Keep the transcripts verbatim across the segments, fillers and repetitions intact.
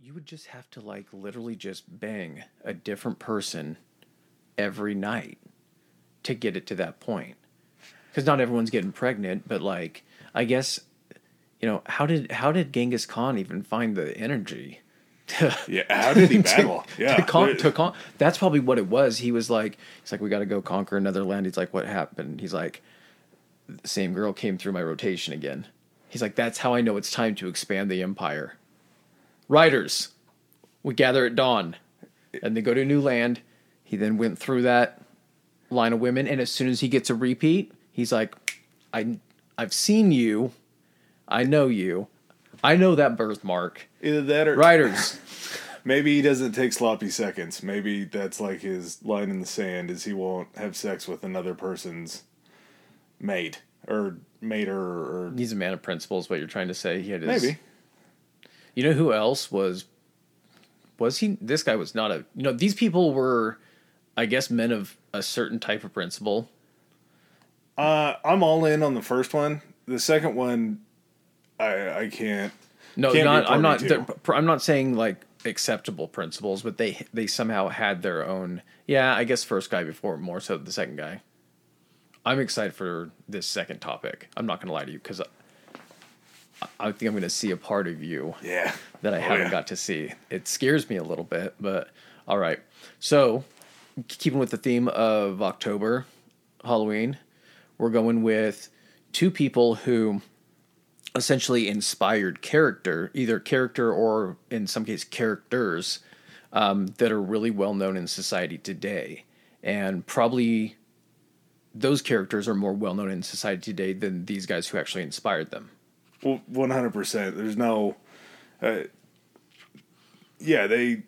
you would just have to like literally just bang a different person every night to get it to that point. Because not everyone's getting pregnant, but like, I guess, you know, how did how did Genghis Khan even find the energy? To, yeah, how did he battle? To, yeah, to con- to con- that's probably what it was. He was like, he's like, we got to go conquer another land. He's like, what happened? He's like, the same girl came through my rotation again. He's like, that's how I know it's time to expand the empire. Riders, we gather at dawn, and they go to a new land. He then went through that line of women, and as soon as he gets a repeat, he's like, I, I've seen you. I know you. I know that birthmark. Either that or... Riders. Maybe he doesn't take sloppy seconds. Maybe that's like his line in the sand, is he won't have sex with another person's mate. Or mater, or... He's a man of principles, what you're trying to say. He had his... Maybe. You know who else was... Was he... This guy was not a... You know, these people were, I guess, men of a certain type of principle. Uh, I'm all in on the first one. The second one... I, I can't. No, can't not, I'm not. I'm not saying like acceptable principles, but they they somehow had their own. Yeah, I guess first guy before more so the second guy. I'm excited for this second topic. I'm not going to lie to you because I, I think I'm going to see a part of you. Yeah. That I oh, haven't yeah. got to see. It scares me a little bit, but all right. So, keeping with the theme of October, Halloween, we're going with two people who essentially inspired character, either character or in some case characters um, that are really well known in society today. And probably those characters are more well known in society today than these guys who actually inspired them. Well, one hundred percent. There's no, uh, yeah, they,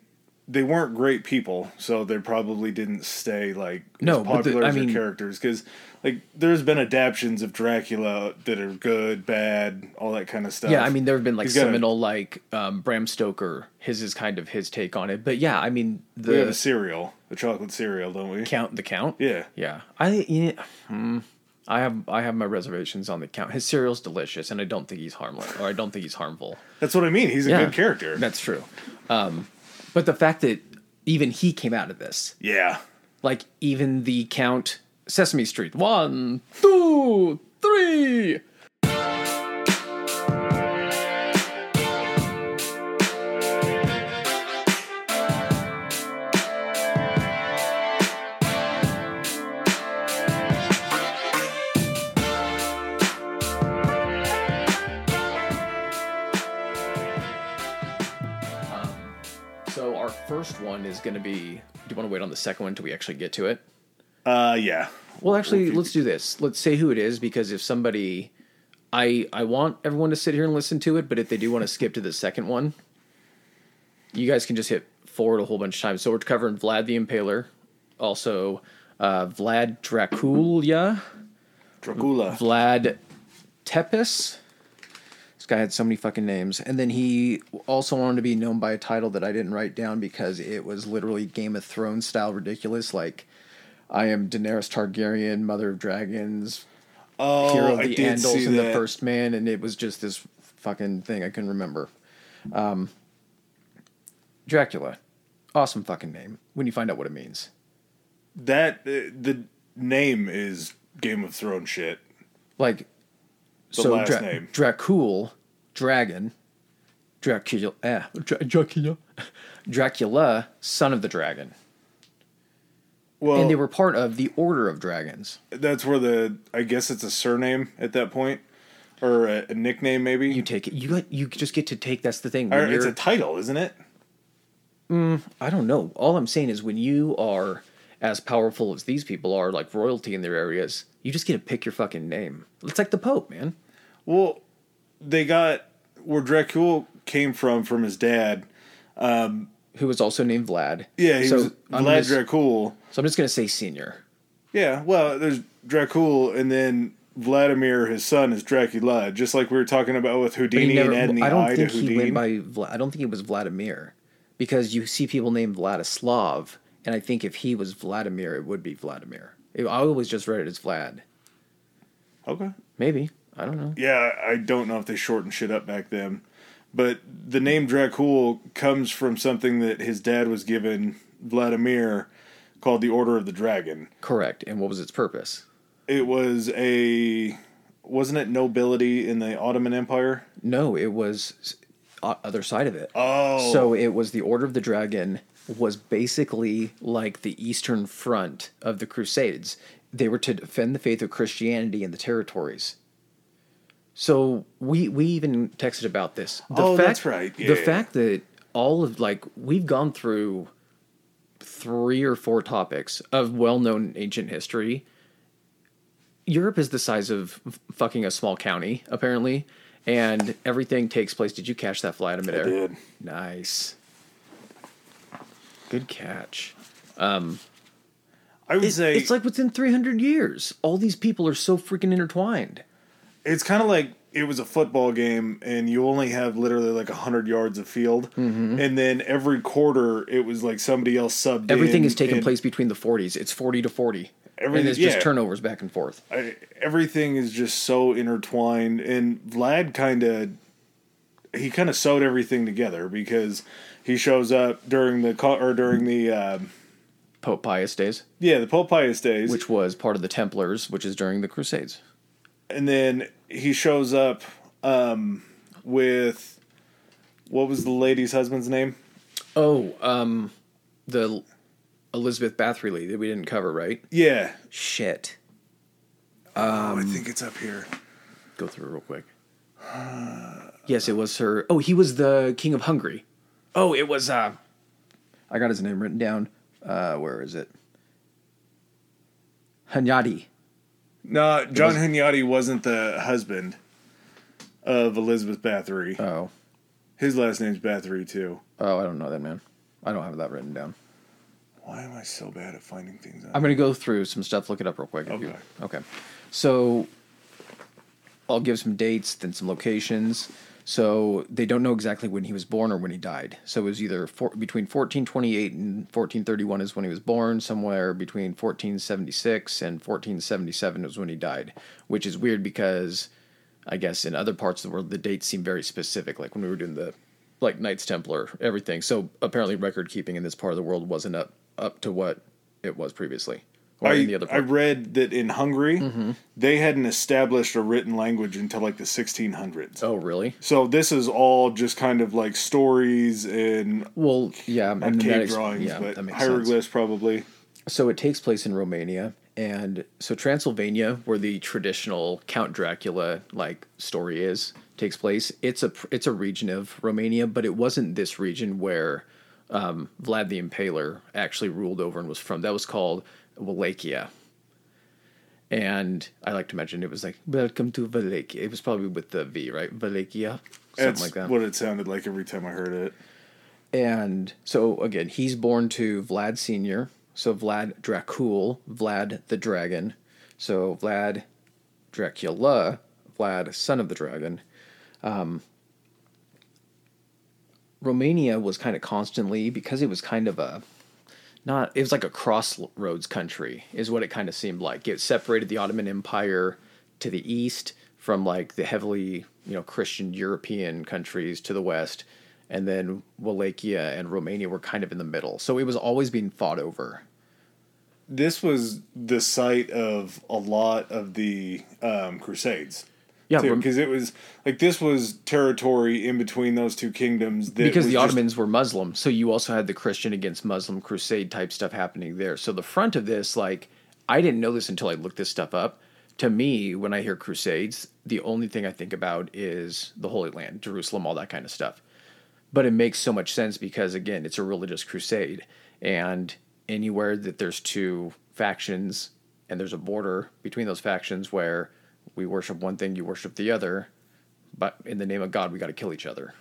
they weren't great people. So they probably didn't stay like no, as popular the, as their mean, characters. Cause like there's been adaptions of Dracula that are good, bad, all that kind of stuff. Yeah, I mean there have been like seminal a, like um, Bram Stoker. His is kind of his take on it, but yeah, I mean the we have a cereal, the chocolate cereal, don't we? Count the Count. Yeah, yeah. I you know, hmm, I have I have my reservations on the Count. His cereal's delicious, and I don't think he's harmless, or I don't think he's harmful. That's what I mean. He's a yeah, good character. That's true. Um, but the fact that even he came out of this, yeah, like even the Count. Sesame Street. One, two, three. Um, so our first one is going to be... Do you want to wait on the second one till we actually get to it? Uh, yeah. Well, actually, let's do this. Let's say who it is, because if somebody, I I want everyone to sit here and listen to it, but if they do want to skip to the second one, you guys can just hit forward a whole bunch of times. So we're covering Vlad the Impaler, also uh, Vlad Dracula, Dracula, Vlad Tepes. This guy had so many fucking names, and then he also wanted to be known by a title that I didn't write down because it was literally Game of Thrones style ridiculous, like. I am Daenerys Targaryen, mother of dragons, oh, hero of the Andals and the first man, and it was just this fucking thing I couldn't remember. Um, Dracula, awesome fucking name. When you find out what it means, that uh, the name is Game of Thrones shit. Like, the so last Dra- name Dracul, dragon, Dracula, eh, Dra- Dracula, Dracula, son of the dragon. Well, and they were part of the Order of Dragons. That's where the, I guess it's a surname at that point, or a, a nickname maybe. You take it. You you just get to take. That's the thing. Or it's a title, isn't it? Mm, I don't know. All I'm saying is when you are as powerful as these people are, like royalty in their areas, you just get to pick your fucking name. It's like the Pope, man. Well, they got where Dracula came from from his dad. Um, Who was also named Vlad. Yeah, he so was Vlad Dracul. So I'm just going to say senior. Yeah, well, there's Dracul, and then Vladimir, his son, is Dracula, just like we were talking about with Houdini never, and adding the I don't I think to he Houdini. Went by, I don't think it was Vladimir, because you see people named Vladislav, and I think if he was Vladimir, it would be Vladimir. I always just read it as Vlad. Okay. Maybe. I don't know. Yeah, I don't know if they shortened shit up back then. But the name Dracul comes from something that his dad was given Vladimir called the Order of the Dragon. Correct. And what was its purpose? It was a... Wasn't it nobility in the Ottoman Empire? No, it was other side of it. Oh. So it was the Order of the Dragon was basically like the Eastern Front of the Crusades. They were to defend the faith of Christianity in the territories. So we we even texted about this. The oh, fact, that's right. Yeah. The fact that all of, like, we've gone through three or four topics of well-known ancient history. Europe is the size of fucking a small county, apparently, and everything takes place. Did you catch that fly out of midair? I did. Nice. Good catch. Um, I would it, say... It's like within three hundred years. All these people are so freaking intertwined. It's kind of like it was a football game, and you only have literally like one hundred yards of field, mm-hmm. and then every quarter it was like somebody else subbed everything in. Everything is taking and, place between the forties. It's forty to forty. Everything, and it's just yeah. turnovers back and forth. I, everything is just so intertwined, and Vlad kind of he kind of sewed everything together because he shows up during the or during the uh, Pope Pius days. Yeah, the Pope Pius days, which was part of the Templars, which is during the Crusades. And then he shows up um, with what was the lady's husband's name? Oh, um, the. Elizabeth Bathory that we didn't cover, right? Yeah. Shit. Um, oh, I think it's up here. Go through real quick. Uh, yes, it was her. Oh, he was the king of Hungary. Oh, it was... Uh, I got his name written down. Uh, where is it? Hunyadi. No, John was, Hunyadi wasn't the husband of Elizabeth Bathory. Oh. His last name's Bathory, too. Oh, I don't know that, man. I don't have that written down. Why am I so bad at finding things out? I'm going to go through some stuff, look it up real quick. Okay. You, okay. So I'll give some dates, then some locations. So they don't know exactly when he was born or when he died. So it was either for, between fourteen twenty-eight and fourteen thirty-one is when he was born. Somewhere between fourteen seventy-six and fourteen seventy-seven is when he died, which is weird because I guess in other parts of the world, the dates seem very specific. Like when we were doing the like Knights Templar, everything. So apparently record keeping in this part of the world wasn't up. up to what it was previously. Or I, in the other part. I read that in Hungary, mm-hmm. they hadn't established a written language until like the sixteen hundreds. Oh, really? So this is all just kind of like stories and well, yeah, and cave that ex- drawings, yeah, but hieroglyphs sense. Probably. So it takes place in Romania. And so Transylvania, where the traditional Count Dracula like story is, takes place. It's a, it's a region of Romania, but it wasn't this region where... Um, Vlad the Impaler actually ruled over and was from. That was called Wallachia. And I like to mention it was like, welcome to Wallachia. It was probably with the V, right? Wallachia? Something That's like that. What it sounded like every time I heard it. And so, again, he's born to Vlad Senior, so Vlad Dracul, Vlad the Dragon. So Vlad Dracula, Vlad, son of the dragon. Um... Romania was kind of constantly, because it was kind of a, not, it was like a crossroads country is what it kind of seemed like. It separated the Ottoman Empire to the east from like the heavily, you know, Christian European countries to the west. And then Wallachia and Romania were kind of in the middle. So it was always being fought over. This was the site of a lot of the um, Crusades. Yeah, because it was like this was territory in between those two kingdoms. That because the Ottomans just... were Muslim, so you also had the Christian against Muslim crusade type stuff happening there. So the front of this, like, I didn't know this until I looked this stuff up. To me, when I hear crusades, the only thing I think about is the Holy Land, Jerusalem, all that kind of stuff. But it makes so much sense because, again, it's a religious crusade. And anywhere that there's two factions and there's a border between those factions where... we worship one thing, you worship the other, but in the name of God, we got to kill each other.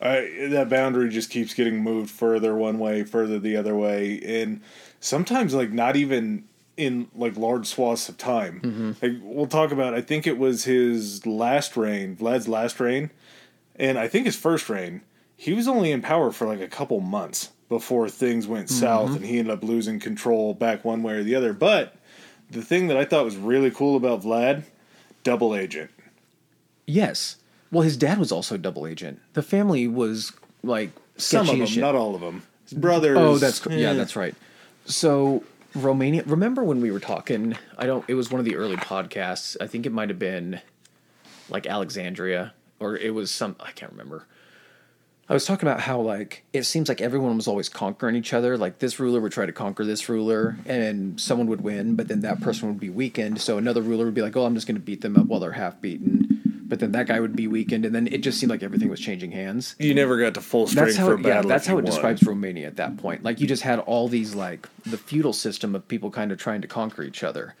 Uh, that boundary just keeps getting moved further one way, further the other way, and sometimes like not even in like large swaths of time. Mm-hmm. Like, we'll talk about, I think it was his last reign, Vlad's last reign, and I think his first reign, he was only in power for like a couple months before things went mm-hmm. south and he ended up losing control back one way or the other. But the thing that I thought was really cool about Vlad... double agent. Yes. Well, his dad was also a double agent. The family was like some sketchy of them, not all of them. His brothers. Oh, that's yeah, yeah that's right. So Romania. Remember when we were talking? I don't. It was one of the early podcasts. I think it might have been like Alexandria, or it was some. I can't remember. I was talking about how, like, it seems like everyone was always conquering each other. Like, this ruler would try to conquer this ruler, and someone would win, but then that person would be weakened. So another ruler would be like, oh, I'm just going to beat them up while they're half beaten. But then that guy would be weakened, and then it just seemed like everything was changing hands. You never got to full strength for a battle. Yeah, that's how it describes Romania at that point. Like, you just had all these, like, the feudal system of people kind of trying to conquer each other.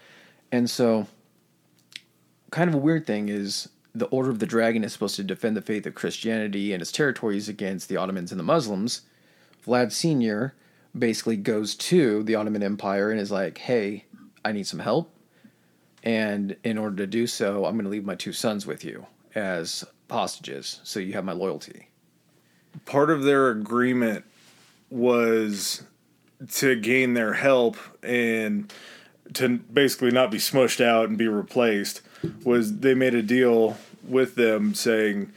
And so kind of a weird thing is... the Order of the Dragon is supposed to defend the faith of Christianity and its territories against the Ottomans and the Muslims. Vlad Senior basically goes to the Ottoman Empire and is like, hey, I need some help. And in order to do so, I'm going to leave my two sons with you as hostages, so you have my loyalty. Part of their agreement was to gain their help and to basically not be smushed out and be replaced. Was they made a deal with them saying,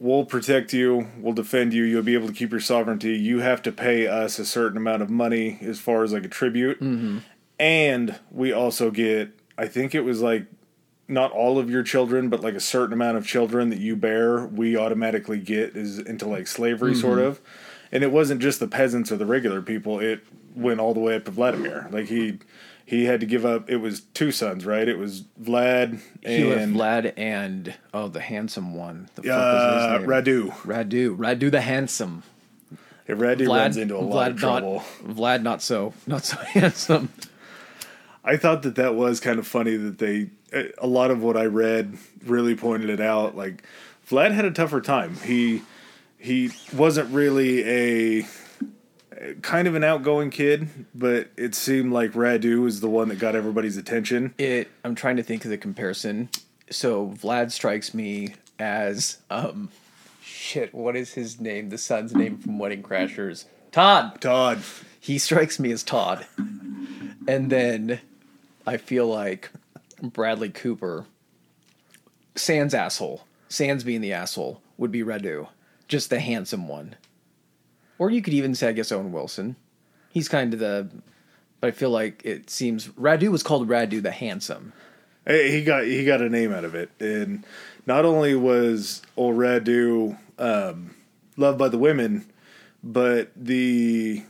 we'll protect you, we'll defend you, you'll be able to keep your sovereignty, you have to pay us a certain amount of money as far as like a tribute, mm-hmm. and we also get, I think it was like, not all of your children, but like a certain amount of children that you bear, we automatically get is into like slavery, mm-hmm. sort of. And it wasn't just the peasants or the regular people, it went all the way up to Vladimir. Like he... He had to give up. It was two sons, right? It was Vlad and he left Vlad and oh, the handsome one. The fuck uh, was his name? Radu. Radu. Radu the Handsome. If Radu Vlad, runs into a Vlad lot of trouble. Not, Vlad, not so, not so handsome. I thought that that was kind of funny that they. A lot of what I read really pointed it out. Like Vlad had a tougher time. He he wasn't really a. Kind of an outgoing kid, but it seemed like Radu was the one that got everybody's attention. It. I'm trying to think of the comparison. So Vlad strikes me as um, shit. What is his name? The son's name from Wedding Crashers. Todd. Todd. He strikes me as Todd, and then I feel like Bradley Cooper, Sans asshole, Sans being the asshole, would be Radu, just the handsome one. Or you could even say, I guess, Owen Wilson. He's kind of the... But I feel like it seems... Radu was called Radu the Handsome. Hey, he got he got a name out of it. And not only was old Radu um, loved by the women, but the...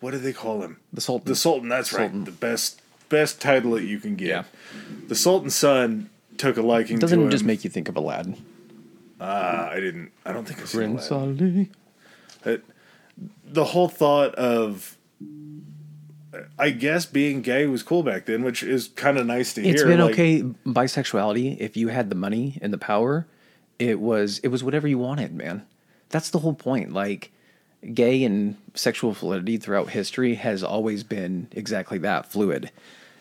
What do they call him? The Sultan. The Sultan, that's Sultan. Right. The best best title that you can get. Yeah. The Sultan's son took a liking Doesn't to him. Doesn't it just make you think of Aladdin? Ah, uh, I didn't... I don't think I've seen Prince Aladdin. Ali. It, the whole thought of, I guess, being gay was cool back then, which is kind of nice to it's hear. It's been like, okay, bisexuality, if you had the money and the power, it was it was whatever you wanted, man. That's the whole point. Like, gay and sexual fluidity throughout history has always been exactly that, fluid,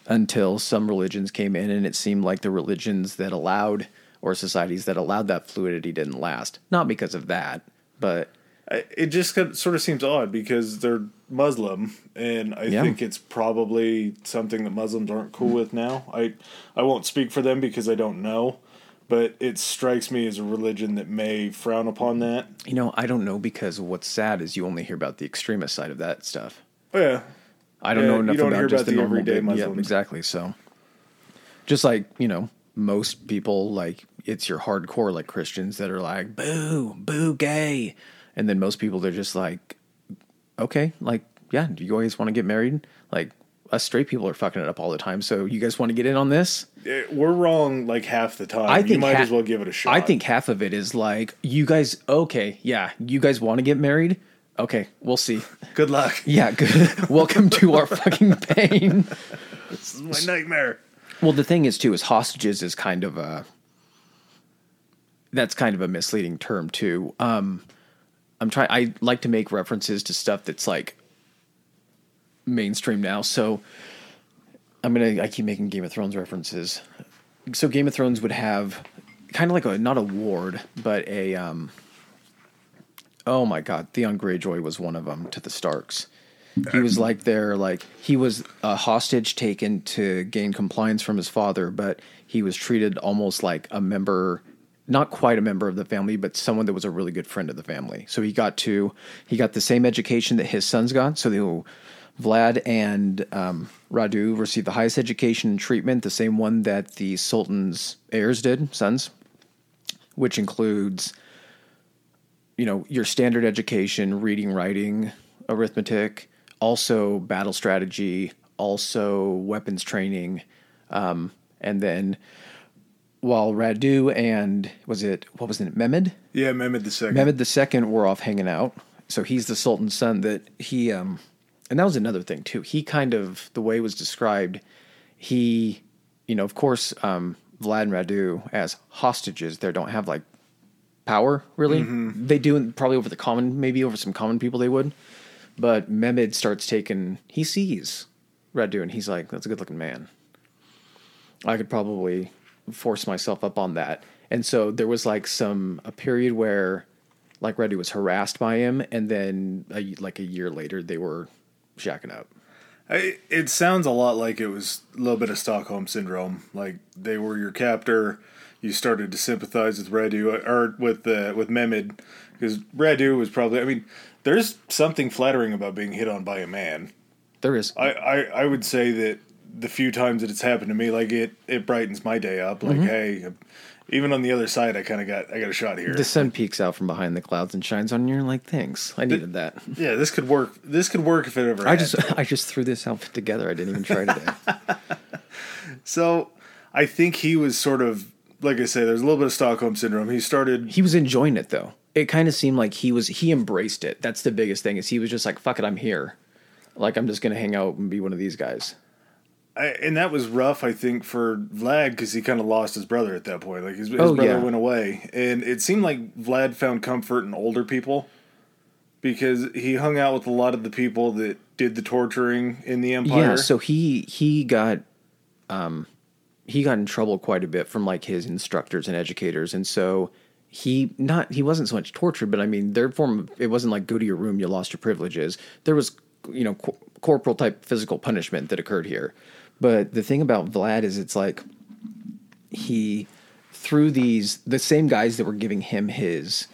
until some religions came in and it seemed like the religions that allowed, or societies that allowed that fluidity didn't last. Not because of that, but... It just sort of seems odd because they're Muslim, and I yeah. think it's probably something that Muslims aren't cool with now. I I won't speak for them because I don't know, but it strikes me as a religion that may frown upon that. You know, I don't know, because what's sad is you only hear about the extremist side of that stuff. Oh, yeah. I don't yeah, know enough don't about just about the, the everyday normal, Muslims. Yeah, exactly, so. Just like, you know, most people, like, it's your hardcore, like, Christians that are like, boo, boo, gay. And then most people, they're just like, okay, like, yeah, do you always want to get married? Like, us straight people are fucking it up all the time, so you guys want to get in on this? It, we're wrong, like, half the time. I think you might ha- as well give it a shot. I think half of it is like, you guys, okay, yeah, you guys want to get married? Okay, we'll see. Good luck. Yeah, good. Welcome to our fucking pain. This is my nightmare. Well, the thing is, too, is hostages is kind of a, that's kind of a misleading term, too. Um... I'm trying. I like to make references to stuff that's like mainstream now. So I'm gonna. I keep making Game of Thrones references. So Game of Thrones would have kind of like a not a ward, but a. Um, oh my God, Theon Greyjoy was one of them to the Starks. He was like their like he was a hostage taken to gain compliance from his father, but he was treated almost like a member. not quite a member of the family, but someone that was a really good friend of the family. So he got to, he got the same education that his sons got. So they were, Vlad and um, Radu received the highest education and treatment, the same one that the Sultan's heirs did, sons, which includes, you know, your standard education, reading, writing, arithmetic, also battle strategy, also weapons training. Um, and then while Radu and was it, what was it? Mehmed? Yeah. Mehmed the Second. Mehmed the Second were off hanging out. So he's the Sultan's son that he, um, and that was another thing too. He kind of, the way it was described, he, you know, of course, um, Vlad and Radu as hostages, they don't have like power really. Mm-hmm. They do probably over the common, maybe over some common people they would, but Mehmed starts taking, he sees Radu and he's like, that's a good looking man. I could probably force myself up on that. And so there was like some, a period where like Radu was harassed by him. And then a, like a year later they were shacking up. I, it sounds a lot like it was a little bit of Stockholm syndrome. Like they were your captor. You started to sympathize with Radu or with uh, with Mehmed because Radu was probably, I mean, there's something flattering about being hit on by a man. There is. I, I, I would say that the few times that it's happened to me, like it, it brightens my day up. Like, mm-hmm. Hey, even on the other side, I kind of got, I got a shot here. The sun peeks out from behind the clouds and shines on you and like, thanks. I needed that. Yeah, this could work. This could work if it ever I happened. just I just threw this outfit together. I didn't even try today. So I think he was sort of, like I say, there's a little bit of Stockholm syndrome. He started... He was enjoying it, though. It kind of seemed like he was... He embraced it. That's the biggest thing, is he was just like, fuck it, I'm here. Like, I'm just going to hang out and be one of these guys. I, and that was rough, I think, for Vlad, because he kind of lost his brother at that point. Like, his, his oh, brother yeah. went away. And it seemed like Vlad found comfort in older people, because he hung out with a lot of the people that did the torturing in the Empire. Yeah, so he, he got... Um, he got in trouble quite a bit from like his instructors and educators. And so he not, he wasn't so much tortured, but I mean, their form of, it wasn't like go to your room, you lost your privileges. There was, you know, cor- corporal type physical punishment that occurred here. But the thing about Vlad is it's like, he threw these, the same guys that were giving him his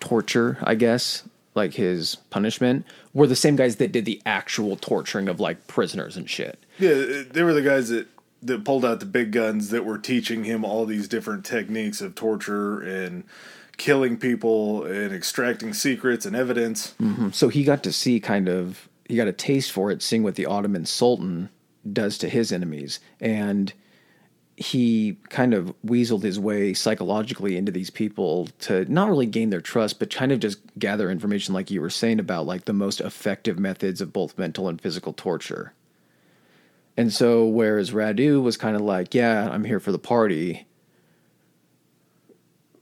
torture, I guess, like his punishment, were the same guys that did the actual torturing of like prisoners and shit. Yeah. They were the guys that, that pulled out the big guns that were teaching him all these different techniques of torture and killing people and extracting secrets and evidence. Mm-hmm. So he got to see kind of, he got a taste for it, seeing what the Ottoman Sultan does to his enemies. And he kind of weaseled his way psychologically into these people to not really gain their trust, but kind of just gather information like you were saying about like the most effective methods of both mental and physical torture. And so whereas Radu was kind of like, yeah, I'm here for the party.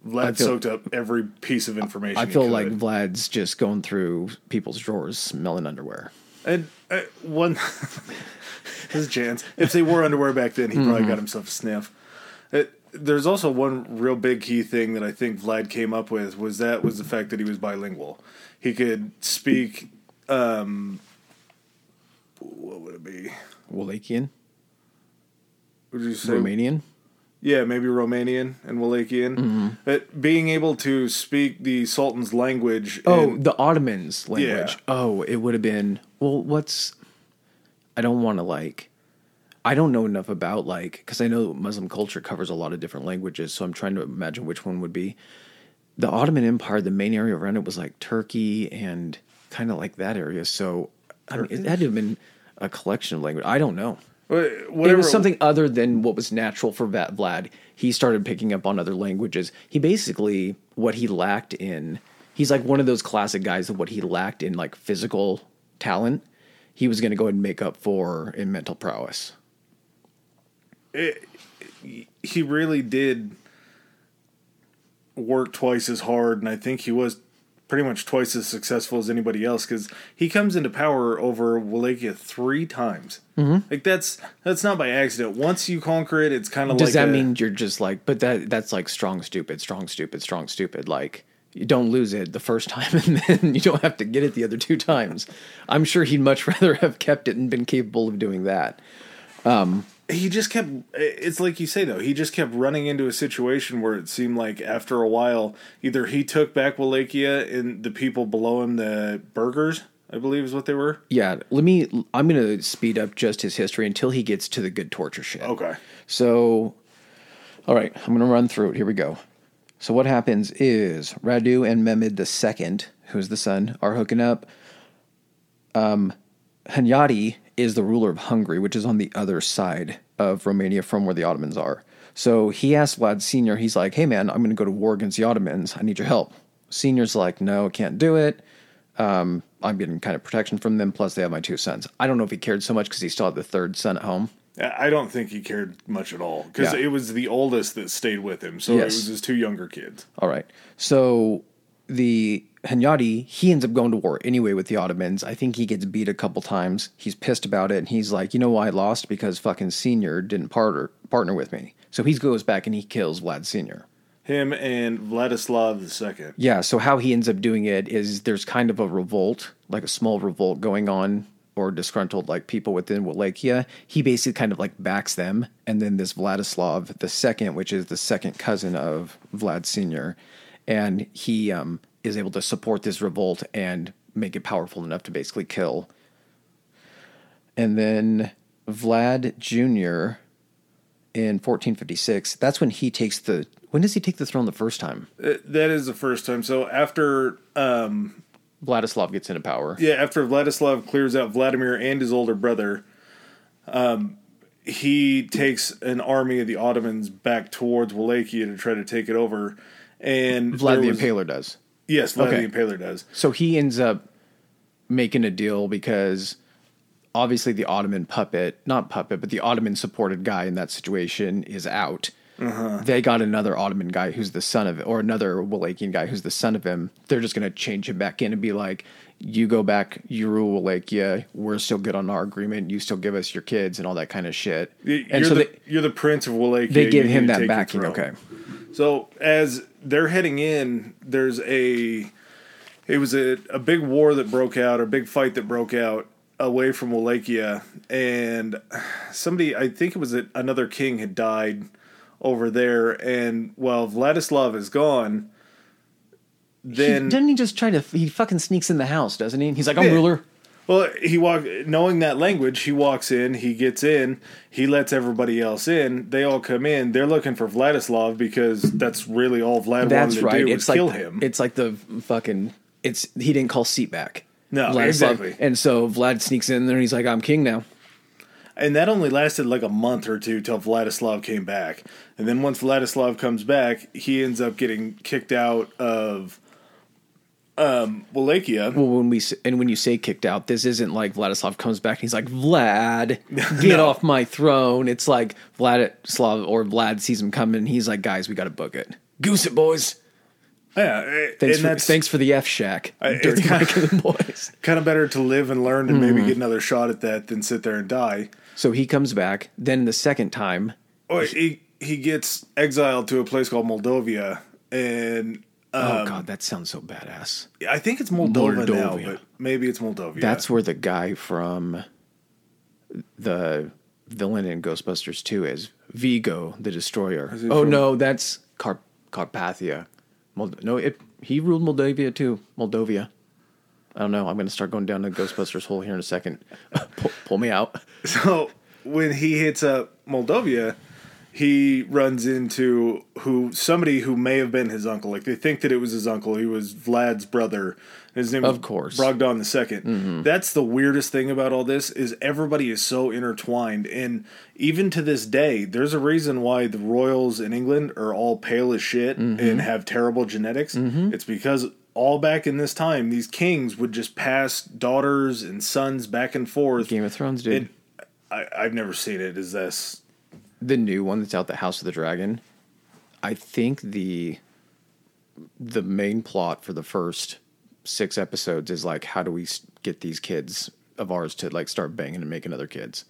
Vlad feel, soaked up every piece of information. I feel like Vlad's just going through people's drawers, smelling underwear. And uh, one, there's a chance. If they wore underwear back then, he mm-hmm. probably got himself a sniff. It, there's also one real big key thing that I think Vlad came up with was that was the fact that he was bilingual. He could speak, um, what would it be? Wallachian? Would you say Romanian? Yeah, maybe Romanian and Wallachian. Mm-hmm. But being able to speak the Sultan's language. Oh, and, the Ottoman's language. Yeah. Oh, it would have been. Well, what's. I don't want to like. I don't know enough about like. Because I know Muslim culture covers a lot of different languages. So I'm trying to imagine which one would be. The Ottoman Empire, the main area around it was like Turkey and kind of like that area. So I don't, it had to have been. A collection of language. I don't know. Whatever. It was something other than what was natural for Vlad. He started picking up on other languages. He basically, what he lacked in, he's like one of those classic guys that what he lacked in like physical talent, he was going to go ahead and make up for in mental prowess. It, he really did work twice as hard, and I think he was pretty much twice as successful as anybody else, because he comes into power over Wallachia three times. Mm-hmm. Like that's that's not by accident. Once you conquer it, it's kind of like. Does that a, mean you're just like? But that that's like strong, stupid, strong, stupid, strong, stupid. Like you don't lose it the first time, and then you don't have to get it the other two times. I'm sure he'd much rather have kept it and been capable of doing that. Um, He just kept, it's like you say though, he just kept running into a situation where it seemed like after a while, either he took back Wallachia and the people below him, the burghers, I believe is what they were. Yeah, let me, I'm going to speed up just his history until he gets to the good torture shit. Okay. So, all right, I'm going to run through it. Here we go. So what happens is Radu and Mehmed the Second, who's the son, are hooking up. Um, Hunyadi is the ruler of Hungary, which is on the other side of Romania from where the Ottomans are. So he asked Vlad Senior, he's like, hey, man, I'm going to go to war against the Ottomans. I need your help. Senior's like, no, can't do it. Um, I'm getting kind of protection from them, plus they have my two sons. I don't know if he cared so much because he still had the third son at home. I don't think he cared much at all because yeah. it was the oldest that stayed with him. So yes. It was his two younger kids. All right. So the Hunyadi, he ends up going to war anyway with the Ottomans. I think he gets beat a couple times. He's pissed about it. And he's like, you know why I lost? Because fucking Senior didn't partner, partner with me. So he goes back and he kills Vlad Senior. Him and Vladislav the Second. Yeah. So how he ends up doing it is there's kind of a revolt, like a small revolt going on, or disgruntled like people within Wallachia. He basically kind of like backs them. And then this Vladislav the Second, which is the second cousin of Vlad Senior, and he um, is able to support this revolt and make it powerful enough to basically kill. And then Vlad Junior in fourteen fifty-six, that's when he takes the... When does he take the throne the first time? Uh, that is the first time. So after... Um... Vladislav gets into power. Yeah, after Vladislav clears out Vladimir and his older brother, um, he takes an army of the Ottomans back towards Wallachia to try to take it over. And Vlad the Impaler does. Yes, Vlad okay. the Impaler does. So he ends up making a deal because obviously the Ottoman puppet, not puppet, but the Ottoman supported guy in that situation is out. Uh-huh. They got another Ottoman guy who's the son of, or another Wallachian guy who's the son of him. They're just going to change him back in and be like, you go back, you rule Wallachia, we're still good on our agreement, you still give us your kids and all that kind of shit. You're, and so the, they, you're the prince of Wallachia. They give him that backing, okay. So as they're heading in, there's a, it was a, a big war that broke out, a big fight that broke out away from Wallachia. And somebody, I think it was a, another king had died over there, and while Vladislav is gone, then he, didn't he just try to? He fucking sneaks in the house, doesn't he? He's like, "I'm yeah. ruler." Well, he walk knowing that language. He walks in, he gets in, he lets everybody else in. They all come in. They're looking for Vladislav because that's really all Vlad that's wanted to right. do it's was like, kill him. It's like the fucking. It's he didn't call seat back. No, Vladislav, exactly. And so Vlad sneaks in there, and he's like, "I'm king now." And that only lasted like a month or two till Vladislav came back. And then once Vladislav comes back, he ends up getting kicked out of um, Wallachia. Well, when we and when you say kicked out, this isn't like Vladislav comes back and he's like, Vlad, get no. off my throne. It's like Vladislav or Vlad sees him coming. And he's like, guys, we got to book it. Goose it, boys. Yeah, it, thanks, and for, thanks for the F Shack. Dirty kind of, the boys. Kind of better to live and learn and mm. maybe get another shot at that than sit there and die. So he comes back. Then the second time, oh, he he gets exiled to a place called Moldavia. And um, oh god, that sounds so badass. I think it's Moldova, Moldova now, but maybe it's Moldavia. That's where the guy from the villain in Ghostbusters two is Vigo the Destroyer. Is oh from- no, that's Carp- Carpathia. Mold- no, it he ruled Moldavia too. Moldavia. I don't know. I'm going to start going down the Ghostbusters hole here in a second. pull, pull me out. So when he hits up Moldavia, he runs into who somebody who may have been his uncle. Like they think that it was his uncle. He was Vlad's brother. His name of was course. Brogdon the Second. Mm-hmm. That's the weirdest thing about all this is everybody is so intertwined. And even to this day, there's a reason why the royals in England are all pale as shit mm-hmm. and have terrible genetics. Mm-hmm. It's because... all back in this time, these kings would just pass daughters and sons back and forth. Game of Thrones, dude. It, I, I've never seen it. Is this the new one that's out? The House of the Dragon. I think the the main plot for the first six episodes is like, how do we get these kids of ours to like start banging and making other kids?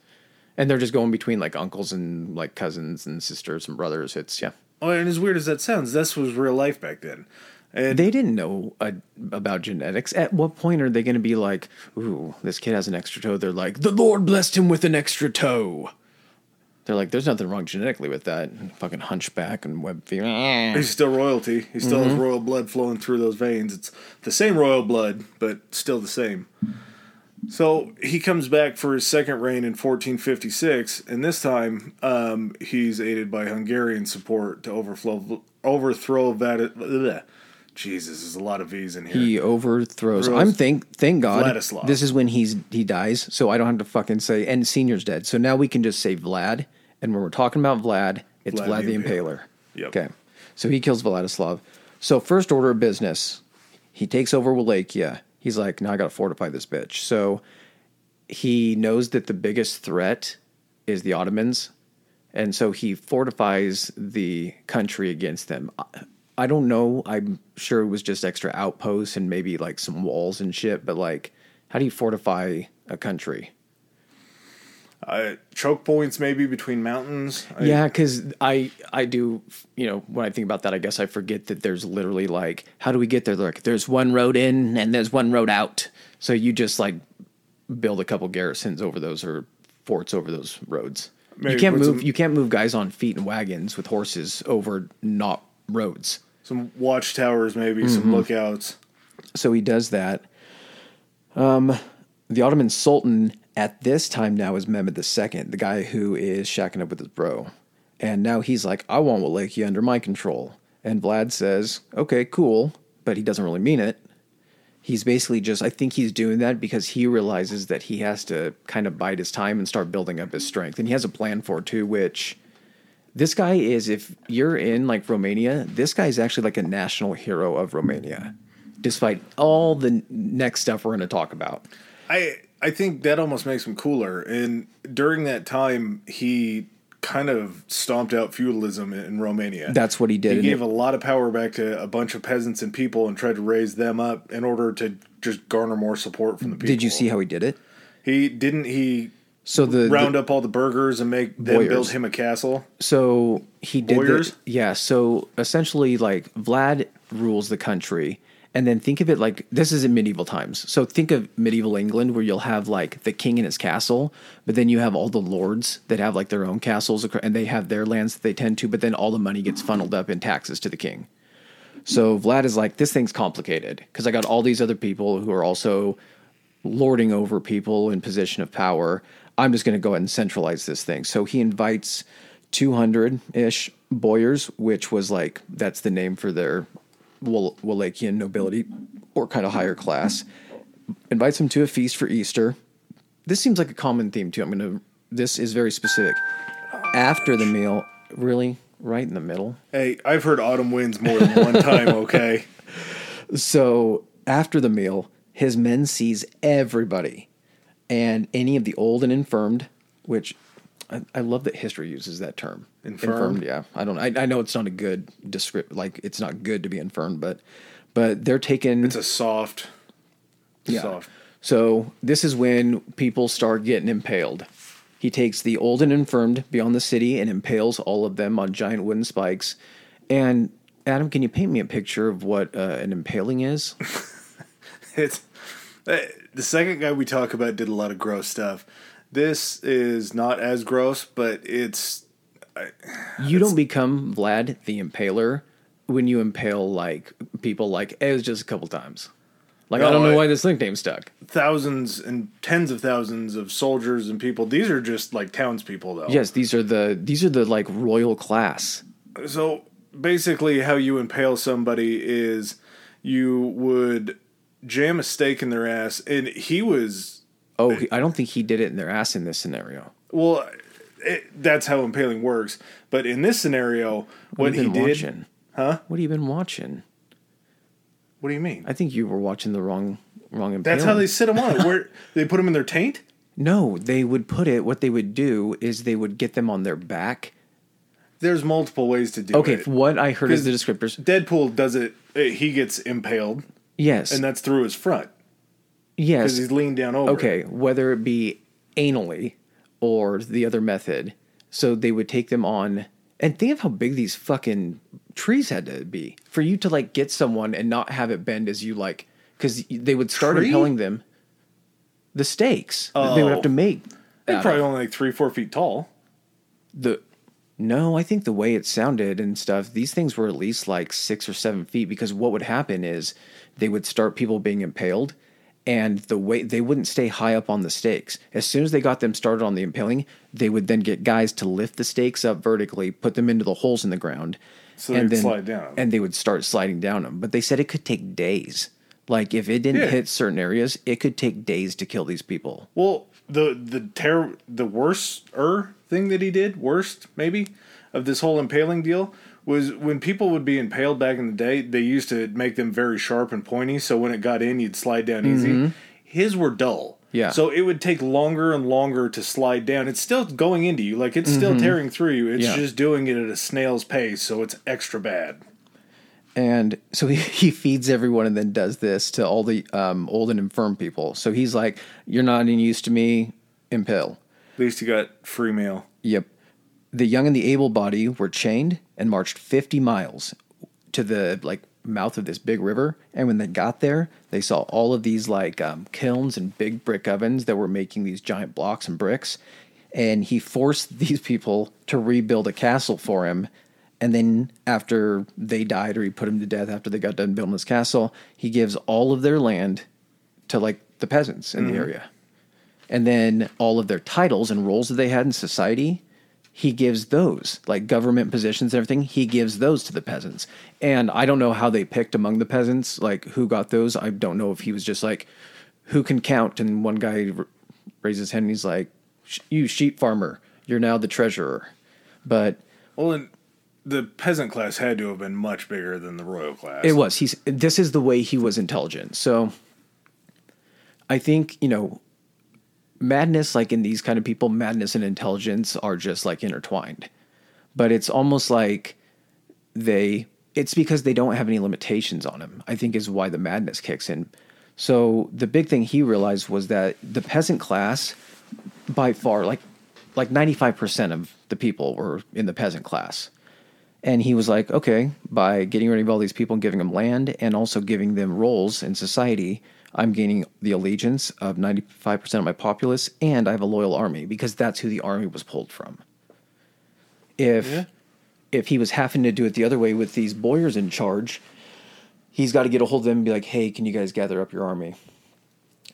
And they're just going between like uncles and like cousins and sisters and brothers. It's yeah. Oh, and as weird as that sounds, this was real life back then. And they didn't know uh, about genetics. At what point are they going to be like, ooh, this kid has an extra toe? They're like, the Lord blessed him with an extra toe. They're like, there's nothing wrong genetically with that. And fucking hunchback and web fever. He's still royalty. He still mm-hmm. has royal blood flowing through those veins. It's the same royal blood, but still the same. So he comes back for his second reign in fourteen fifty-six, and this time um, he's aided by Hungarian support to overflow, overthrow Vatislav. Jesus, there's a lot of V's in here. He overthrows. Throws I'm thank thank God. Vladislav. This is when he's he dies, so I don't have to fucking say. And Senior's dead, so now we can just say Vlad. And when we're talking about Vlad, it's Vlad, Vlad the Impaler. Impaler. Yep. Okay, so he kills Vladislav. So first order of business, he takes over Wallachia. He's like, now I gotta fortify this bitch. So he knows that the biggest threat is the Ottomans, and so he fortifies the country against them. I don't know. I'm sure it was just extra outposts and maybe like some walls and shit. But like, how do you fortify a country? Uh, choke points, maybe between mountains. I... Yeah, because I I do. You know, when I think about that, I guess I forget that there's literally like, how do we get there? Like, there's one road in and there's one road out. So you just like build a couple garrisons over those or forts over those roads. Maybe you can't move. Some... You can't move guys on feet and wagons with horses over not roads. Some watchtowers, maybe, mm-hmm. some lookouts. So he does that. Um, the Ottoman Sultan at this time now is Mehmed the Second, the guy who is shacking up with his bro. And now he's like, I want Wallachia under my control. And Vlad says, okay, cool, but he doesn't really mean it. He's basically just, I think he's doing that because he realizes that he has to kind of bide his time and start building up his strength. And he has a plan for it too, which... This guy is, if you're in, like, Romania, this guy is actually, like, a national hero of Romania, despite all the next stuff we're going to talk about. I I think that almost makes him cooler. And during that time, he kind of stomped out feudalism in Romania. That's what he did. He gave it? a lot of power back to a bunch of peasants and people and tried to raise them up in order to just garner more support from the people. Did you see how he did it? He didn't. He... So the round the, up all the burghers and make them warriors. Build him a castle. So he did this. Yeah. So essentially, like, Vlad rules the country, and then think of it like this is in medieval times. So think of medieval England, where you'll have like the king and his castle, but then you have all the lords that have like their own castles, and they have their lands that they tend to. But then all the money gets funneled up in taxes to the king. So Vlad is like, this thing's complicated because I got all these other people who are also lording over people in position of power. I'm just going to go ahead and centralize this thing. So he invites two hundred-ish boyars, which was like, that's the name for their Wall- Wallachian nobility or kind of higher class. Invites them to a feast for Easter. This seems like a common theme too. I'm going to, this is very specific. After the meal, really right in the middle. Hey, I've heard autumn winds more than one time. Okay. So after the meal, his men seize everybody. And any of the old and infirmed, which I, I love that history uses that term. Infirmed, infirmed yeah. I don't. I, I know it's not a good descript. Like, it's not good to be infirmed, but but they're taken. It's a soft, yeah. Soft. So this is when people start getting impaled. He takes the old and infirmed beyond the city and impales all of them on giant wooden spikes. And Adam, can you paint me a picture of what uh, an impaling is? It's. The second guy we talk about did a lot of gross stuff. This is not as gross, but it's... I, you it's, don't become Vlad the Impaler when you impale like people like, it was just a couple times. Like, no, I don't know I, why this nickname stuck. Thousands and tens of thousands of soldiers and people. These are just like townspeople, though. Yes, these are the these are the like royal class. So basically how you impale somebody is you would... jam a stake in their ass, and he was... Oh, I don't think he did it in their ass in this scenario. Well, it, that's how impaling works. But in this scenario, what, what he did... Watching? Huh? What have you been watching? What do you mean? I think you were watching the wrong wrong impaling. That's how they sit them on. Where they put them in their taint? No, they would put it... What they would do is they would get them on their back... There's multiple ways to do okay, it. Okay, what I heard is the descriptors... Deadpool does it... He gets impaled... Yes. And that's through his front. Yes. Because he's leaned down over. Okay, whether it be anally or the other method. So they would take them on. And think of how big these fucking trees had to be. For you to, like, get someone and not have it bend as you, like... Because they would start Tree? Impaling them. The stakes oh. that they would have to make. They're probably of. only, like, three, four feet tall. the no, I think the way it sounded and stuff, these things were at least like six or seven feet, because what would happen is they would start people being impaled, and the way they wouldn't stay high up on the stakes. As soon as they got them started on the impaling, they would then get guys to lift the stakes up vertically, put them into the holes in the ground, so and they'd then slide down. And they would start sliding down them. But they said it could take days. Like if it didn't yeah. hit certain areas, it could take days to kill these people. Well, the the ter- the worst-er thing that he did, worst maybe, of this whole impaling deal was when people would be impaled back in the day, they used to make them very sharp and pointy, so when it got in, you'd slide down mm-hmm. easy. His were dull. Yeah. So it would take longer and longer to slide down. It's still going into you. Like, it's mm-hmm. still tearing through you. It's yeah. just doing it at a snail's pace, so it's extra bad. And so he, he feeds everyone and then does this to all the um, old and infirm people. So he's like, you're not any use to me, impale. At least you got free meal. Yep. The young and the able-body were chained and marched fifty miles to the like mouth of this big river. And when they got there, they saw all of these like um, kilns and big brick ovens that were making these giant blocks and bricks. And he forced these people to rebuild a castle for him. And then after they died, or he put them to death after they got done building this castle, he gives all of their land to like the peasants in mm-hmm. the area. And then all of their titles and roles that they had in society, he gives those, like government positions and everything, he gives those to the peasants. And I don't know how they picked among the peasants, like who got those. I don't know if he was just like, who can count? And one guy raises his hand and he's like, you sheep farmer, you're now the treasurer. But well, and the peasant class had to have been much bigger than the royal class. It was. He's, this is the way he was intelligent. So I think, you know, madness, like in these kind of people, madness and intelligence are just like intertwined, but it's almost like they, it's because they don't have any limitations on him, I think, is why the madness kicks in. So the big thing he realized was that the peasant class by far, like, like ninety-five percent of the people were in the peasant class. And he was like, okay, by getting rid of all these people and giving them land and also giving them roles in society, I'm gaining the allegiance of ninety-five percent of my populace, and I have a loyal army, because that's who the army was pulled from. If yeah. if he was having to do it the other way with these boyars in charge, he's got to get a hold of them and be like, hey, can you guys gather up your army?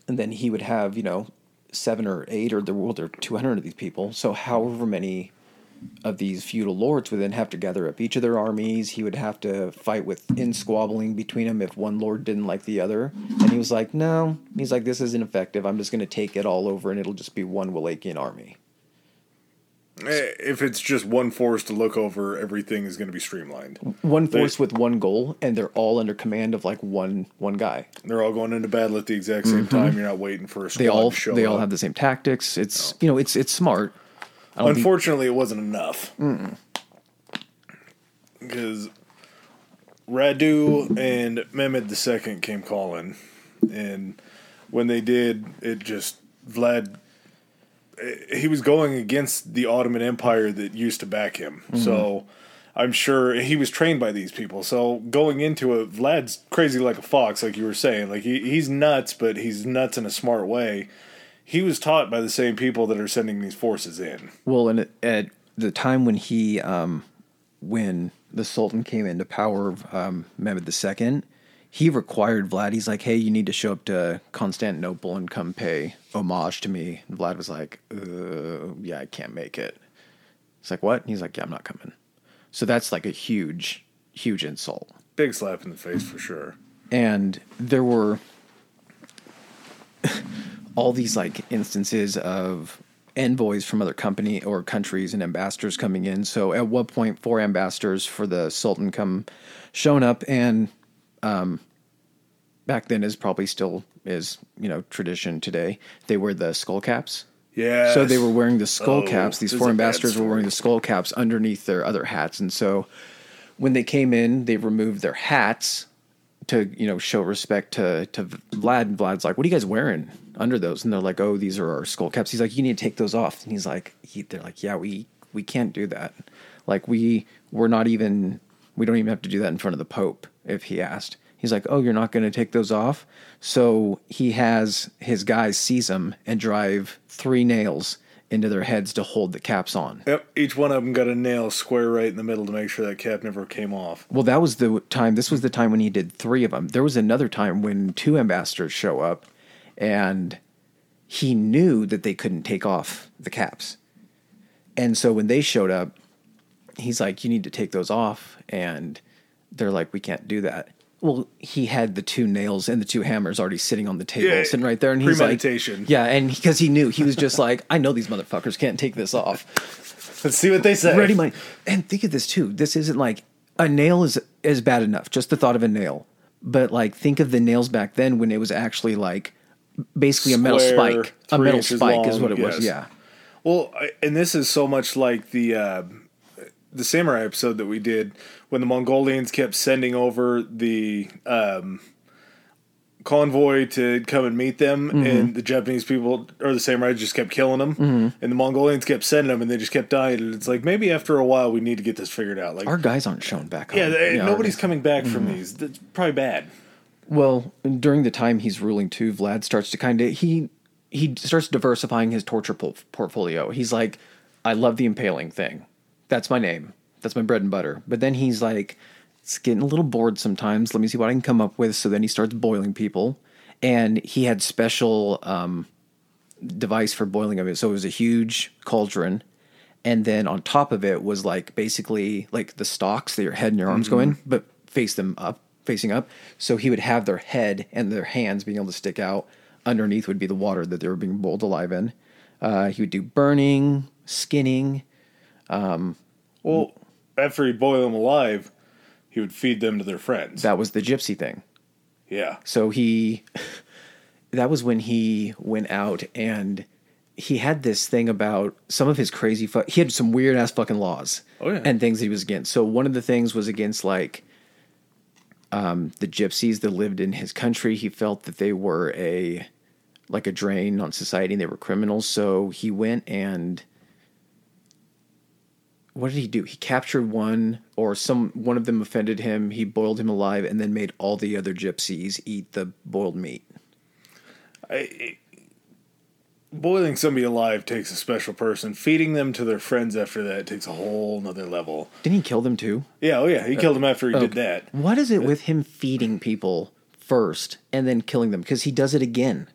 And then he would have, you know, seven or eight or the world or two hundred of these people. So however many of these feudal lords would then have to gather up each of their armies. He would have to fight within squabbling between them if one lord didn't like the other. And he was like, no. He's like, this isn't effective. I'm just going to take it all over and it'll just be one Wallachian army. If it's just one force to look over, everything is going to be streamlined. One force they, with one goal, and they're all under command of like one one guy. They're all going into battle at the exact same mm-hmm. time. You're not waiting for a squad they all, to show They up. all have the same tactics. It's, no. you know, it's it's smart. Unfortunately, be... it wasn't enough. Because Radu and Mehmed the Second came calling. And when they did, it just... Vlad... He was going against the Ottoman Empire that used to back him. Mm-hmm. So I'm sure he was trained by these people. So going into it, Vlad's crazy like a fox, like you were saying. Like he, he's nuts, but he's nuts in a smart way. He was taught by the same people that are sending these forces in. Well, and at the time when he, um, when the Sultan came into power, um, Mehmed the Second, he required Vlad, he's like, hey, you need to show up to Constantinople and come pay homage to me. And Vlad was like, uh, yeah, I can't make it. It's like, what? And he's like, yeah, I'm not coming. So that's like a huge, huge insult. Big slap in the face for sure. And there were... all these like instances of envoys from other company or countries and ambassadors coming in. So at what point four ambassadors for the Sultan come shown up. And, um, back then is probably still is, you know, tradition today. They wear the skull caps. Yeah. So they were wearing the skull oh, caps. These four ambassadors were wearing the skull caps underneath their other hats. And so when they came in, they removed their hats to, you know, show respect to, to Vlad. And Vlad's like, what are you guys wearing under those? And they're like, oh, these are our skull caps. He's like, you need to take those off. And he's like, he, they're like, yeah, we, we can't do that. Like we, we're not even, we don't even have to do that in front of the Pope. If he asked, he's like, oh, you're not going to take those off. So he has his guys seize him and drive three nails into their heads to hold the caps on. Yep. Each one of them got a nail square right in the middle to make sure that cap never came off. Well, that was the time. This was the time when he did three of them. There was another time when two ambassadors show up and he knew that they couldn't take off the caps. And so when they showed up, he's like, you need to take those off. And they're like, we can't do that. Well, he had the two nails and the two hammers already sitting on the table, yeah, sitting right there. And he's like, yeah. And because he knew, he was just like, I know these motherfuckers can't take this off. Let's see what they say. Ready money. And think of this too. This isn't like a nail is, is bad enough. Just the thought of a nail. But like, think of the nails back then when it was actually like basically Square, a metal spike. A metal spike long, is what it yes. was. Yeah. Well, and this is so much like the, uh, the samurai episode that we did when the Mongolians kept sending over the um, convoy to come and meet them, mm-hmm. and the Japanese people or the samurai just kept killing them, mm-hmm. and the Mongolians kept sending them, and they just kept dying. And it's like, maybe after a while we need to get this figured out. Like, our guys aren't shown back. Yeah, they, yeah nobody's coming back mm-hmm. from these. That's probably bad. Well, during the time he's ruling too, Vlad starts to kind of he he starts diversifying his torture pol- portfolio. He's like, I love the impaling thing. That's my name. That's my bread and butter. But then he's like, it's getting a little bored sometimes. Let me see what I can come up with. So then he starts boiling people. And he had special um, device for boiling of it. So it was a huge cauldron. And then on top of it was like basically like the stalks that your head and your arms mm-hmm. go in, but face them up, facing up. So he would have their head and their hands being able to stick out. Underneath would be the water that they were being boiled alive in. Uh, he would do burning, skinning. Um, well, after he'd boil them alive, he would feed them to their friends. That was the gypsy thing. Yeah. So he, that was when he went out and he had this thing about some of his crazy, fu- he had some weird ass fucking laws oh, yeah. and things that he was against. So one of the things was against like, um, the gypsies that lived in his country. He felt that they were a, like a drain on society and they were criminals. So he went and what did he do? He captured one or some, one of them offended him. He boiled him alive and then made all the other gypsies eat the boiled meat. I, it, boiling somebody alive takes a special person. Feeding them to their friends after that takes a whole nother level. Didn't he kill them too? Yeah. Oh yeah. He uh, killed them after he okay. did that. What is it uh, with him feeding people first and then killing them? Because he does it again.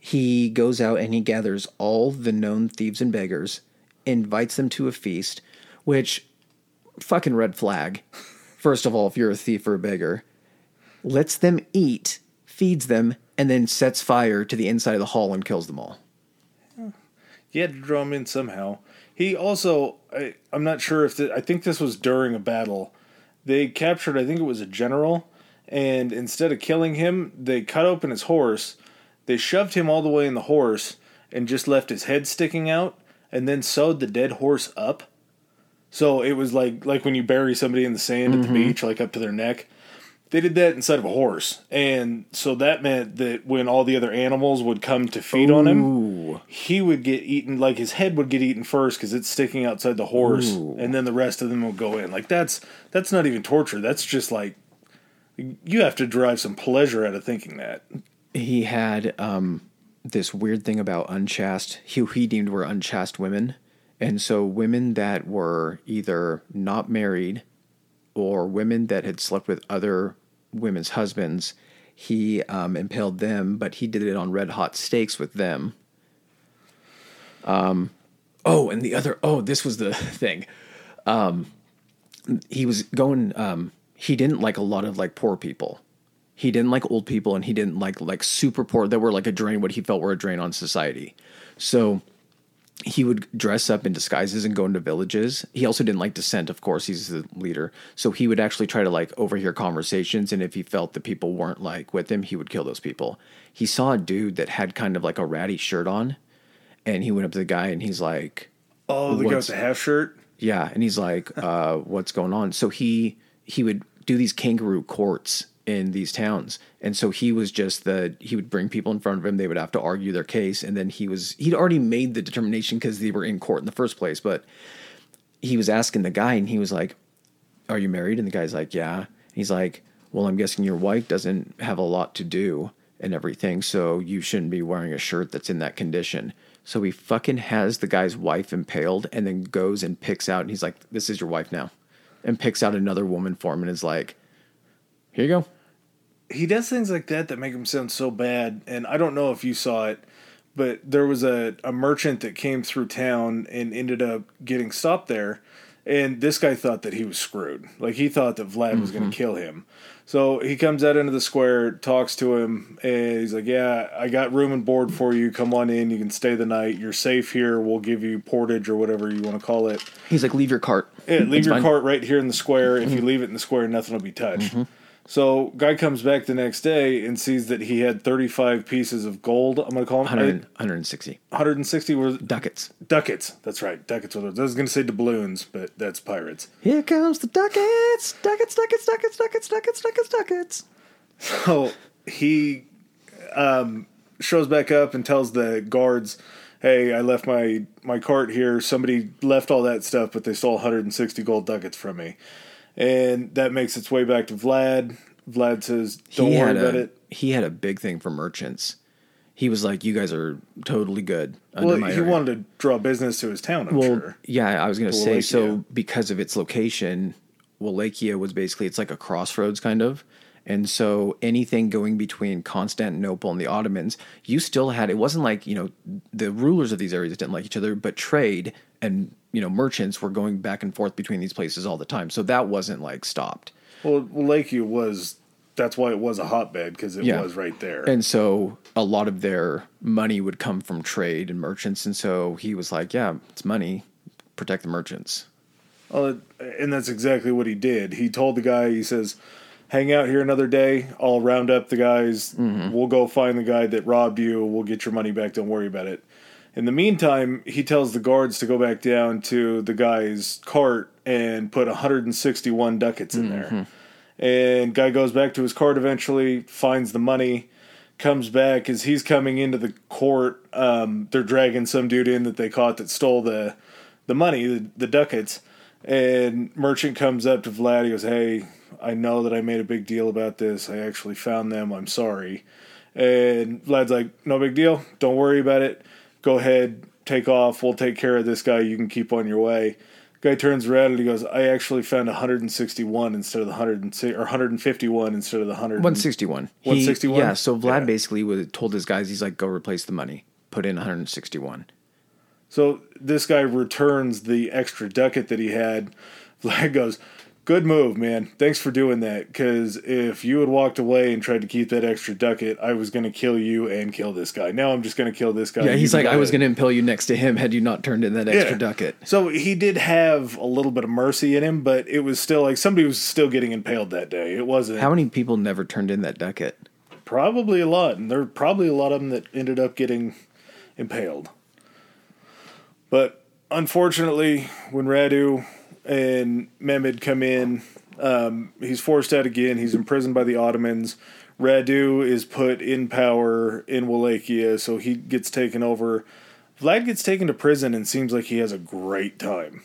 He goes out and he gathers all the known thieves and beggars, invites them to a feast, which fucking red flag. First of all, if you're a thief or a beggar, lets them eat, feeds them, and then sets fire to the inside of the hall and kills them all. You had to draw them in somehow. He also, I, I'm not sure if, the, I think this was during a battle. They captured, I think it was a general, and instead of killing him, they cut open his horse. They shoved him all the way in the horse and just left his head sticking out. And then sewed the dead horse up. So it was like like when you bury somebody in the sand mm-hmm. at the beach, like up to their neck. They did that inside of a horse. And so that meant that when all the other animals would come to feed Ooh. on him, he would get eaten, like his head would get eaten first because it's sticking outside the horse. Ooh. And then the rest of them will go in. Like that's that's not even torture. That's just like, you have to derive some pleasure out of thinking that. He had... um this weird thing about unchaste, who he deemed were unchaste women. And so women that were either not married or women that had slept with other women's husbands, he um, impaled them, but he did it on red hot stakes with them. Um, oh, and the other, oh, this was the thing. Um, he was going, um, he didn't like a lot of like poor people. He didn't like old people, and he didn't like like super poor that were like a drain, what he felt were a drain on society. So he would dress up in disguises and go into villages. He also didn't like dissent, of course. He's the leader. So he would actually try to like overhear conversations, and if he felt that people weren't like with him, he would kill those people. He saw a dude that had kind of like a ratty shirt on, and he went up to the guy, and he's like... Oh, the guy with the half shirt? Yeah, and he's like, uh, what's going on? So he he would do these kangaroo courts in these towns. And so he was just the, he would bring people in front of him. They would have to argue their case. And then he was, he'd already made the determination because they were in court in the first place, but he was asking the guy and he was like, are you married? And the guy's like, yeah. And he's like, well, I'm guessing your wife doesn't have a lot to do. and everything, so you shouldn't be wearing a shirt that's in that condition. So he fucking has the guy's wife impaled and then goes and picks out, and he's like, this is your wife now, and picks out another woman for him and is like, here you go. He does things like that that make him sound so bad, and I don't know if you saw it, but there was a, a merchant that came through town and ended up getting stopped there, and this guy thought that he was screwed. Like, he thought that Vlad mm-hmm. was going to kill him. So he comes out into the square, talks to him, and he's like, yeah, I got room and board for you. Come on in. You can stay the night. You're safe here. We'll give you portage or whatever you want to call it. He's like, leave your cart. Yeah, leave That's your fine. cart right here in the square. If you leave it in the square, nothing will be touched. Mm-hmm. So guy comes back the next day and sees that he had thirty-five pieces of gold. I'm going to call them one hundred, one hundred sixty. one hundred sixty were... Ducats. Ducats. That's right. Ducats. Were those. I was going to say doubloons, but that's pirates. Here comes the ducats. Ducats, ducats, ducats, ducats, ducats, ducats, ducats. So he um, shows back up and tells the guards, hey, I left my, my cart here. Somebody left all that stuff, but they stole one hundred sixty gold ducats from me. And that makes its way back to Vlad. Vlad says, don't worry about it. He had a big thing for merchants. He was like, you guys are totally good. Well, he wanted to draw business to his town, I'm sure. Yeah, I was going to say, so because of its location, Wallachia was basically, it's like a crossroads kind of. And so anything going between Constantinople and the Ottomans, you still had, it wasn't like, you know, the rulers of these areas didn't like each other, but trade and, you know, merchants were going back and forth between these places all the time. So that wasn't like stopped. Well, Wallachia was, that's why it was a hotbed, because it yeah. was right there. And so a lot of their money would come from trade and merchants. And so he was like, yeah, it's money, protect the merchants. Uh, and that's exactly what he did. He told the guy, he says, hang out here another day. I'll round up the guys. Mm-hmm. We'll go find the guy that robbed you. We'll get your money back. Don't worry about it. In the meantime, he tells the guards to go back down to the guy's cart and put one hundred sixty-one ducats in mm-hmm. there. And guy goes back to his cart eventually, finds the money, comes back. As he's coming into the court, um, they're dragging some dude in that they caught that stole the, the money, the, the ducats. And merchant comes up to Vlad. He goes, hey, I know that I made a big deal about this. I actually found them. I'm sorry. And Vlad's like, no big deal. Don't worry about it. Go ahead. Take off. We'll take care of this guy. You can keep on your way. Guy turns around and he goes, I actually found one hundred sixty-one instead of the one hundred six, or one hundred fifty-one instead of the one hundred. one hundred sixty-one. one hundred sixty-one? He, yeah, so Vlad yeah. basically was, told his guys, he's like, go replace the money. Put in one hundred sixty-one. So this guy returns the extra ducat that he had. Vlad goes, good move, man. Thanks for doing that, because if you had walked away and tried to keep that extra ducat, I was going to kill you and kill this guy. Now I'm just going to kill this guy. Yeah, he's like, I was going to impale you next to him had you not turned in that extra yeah. ducat. So he did have a little bit of mercy in him, but it was still like somebody was still getting impaled that day. It wasn't. How many people never turned in that ducat? Probably a lot, and there were probably a lot of them that ended up getting impaled. But unfortunately, when Radu and Mehmed come in, um, he's forced out again. He's imprisoned by the Ottomans. Radu is put in power in Wallachia, so he gets taken over. Vlad gets taken to prison and seems like he has a great time.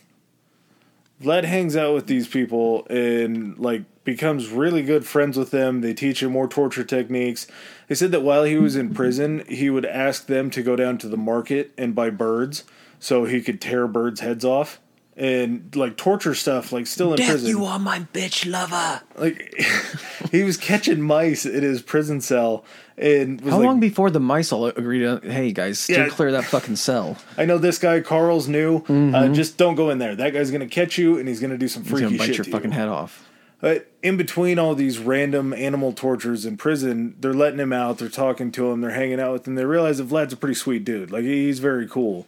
Vlad hangs out with these people and like becomes really good friends with them. They teach him more torture techniques. They said that while he was in prison, he would ask them to go down to the market and buy birds so he could tear birds' heads off. And like torture stuff, like still in Death, prison. You are my bitch lover. Like he was catching mice in his prison cell. And was how like, long before the mice all agreed to, hey guys, still yeah. clear that fucking cell? I know this guy Carl's new. Mm-hmm. Uh, just don't go in there. That guy's gonna catch you, and he's gonna do some freaky he's bite shit. Your to fucking you. Head off. But in between all these random animal tortures in prison, they're letting him out. They're talking to him. They're hanging out with him. They realize that Vlad's a pretty sweet dude. Like he's very cool.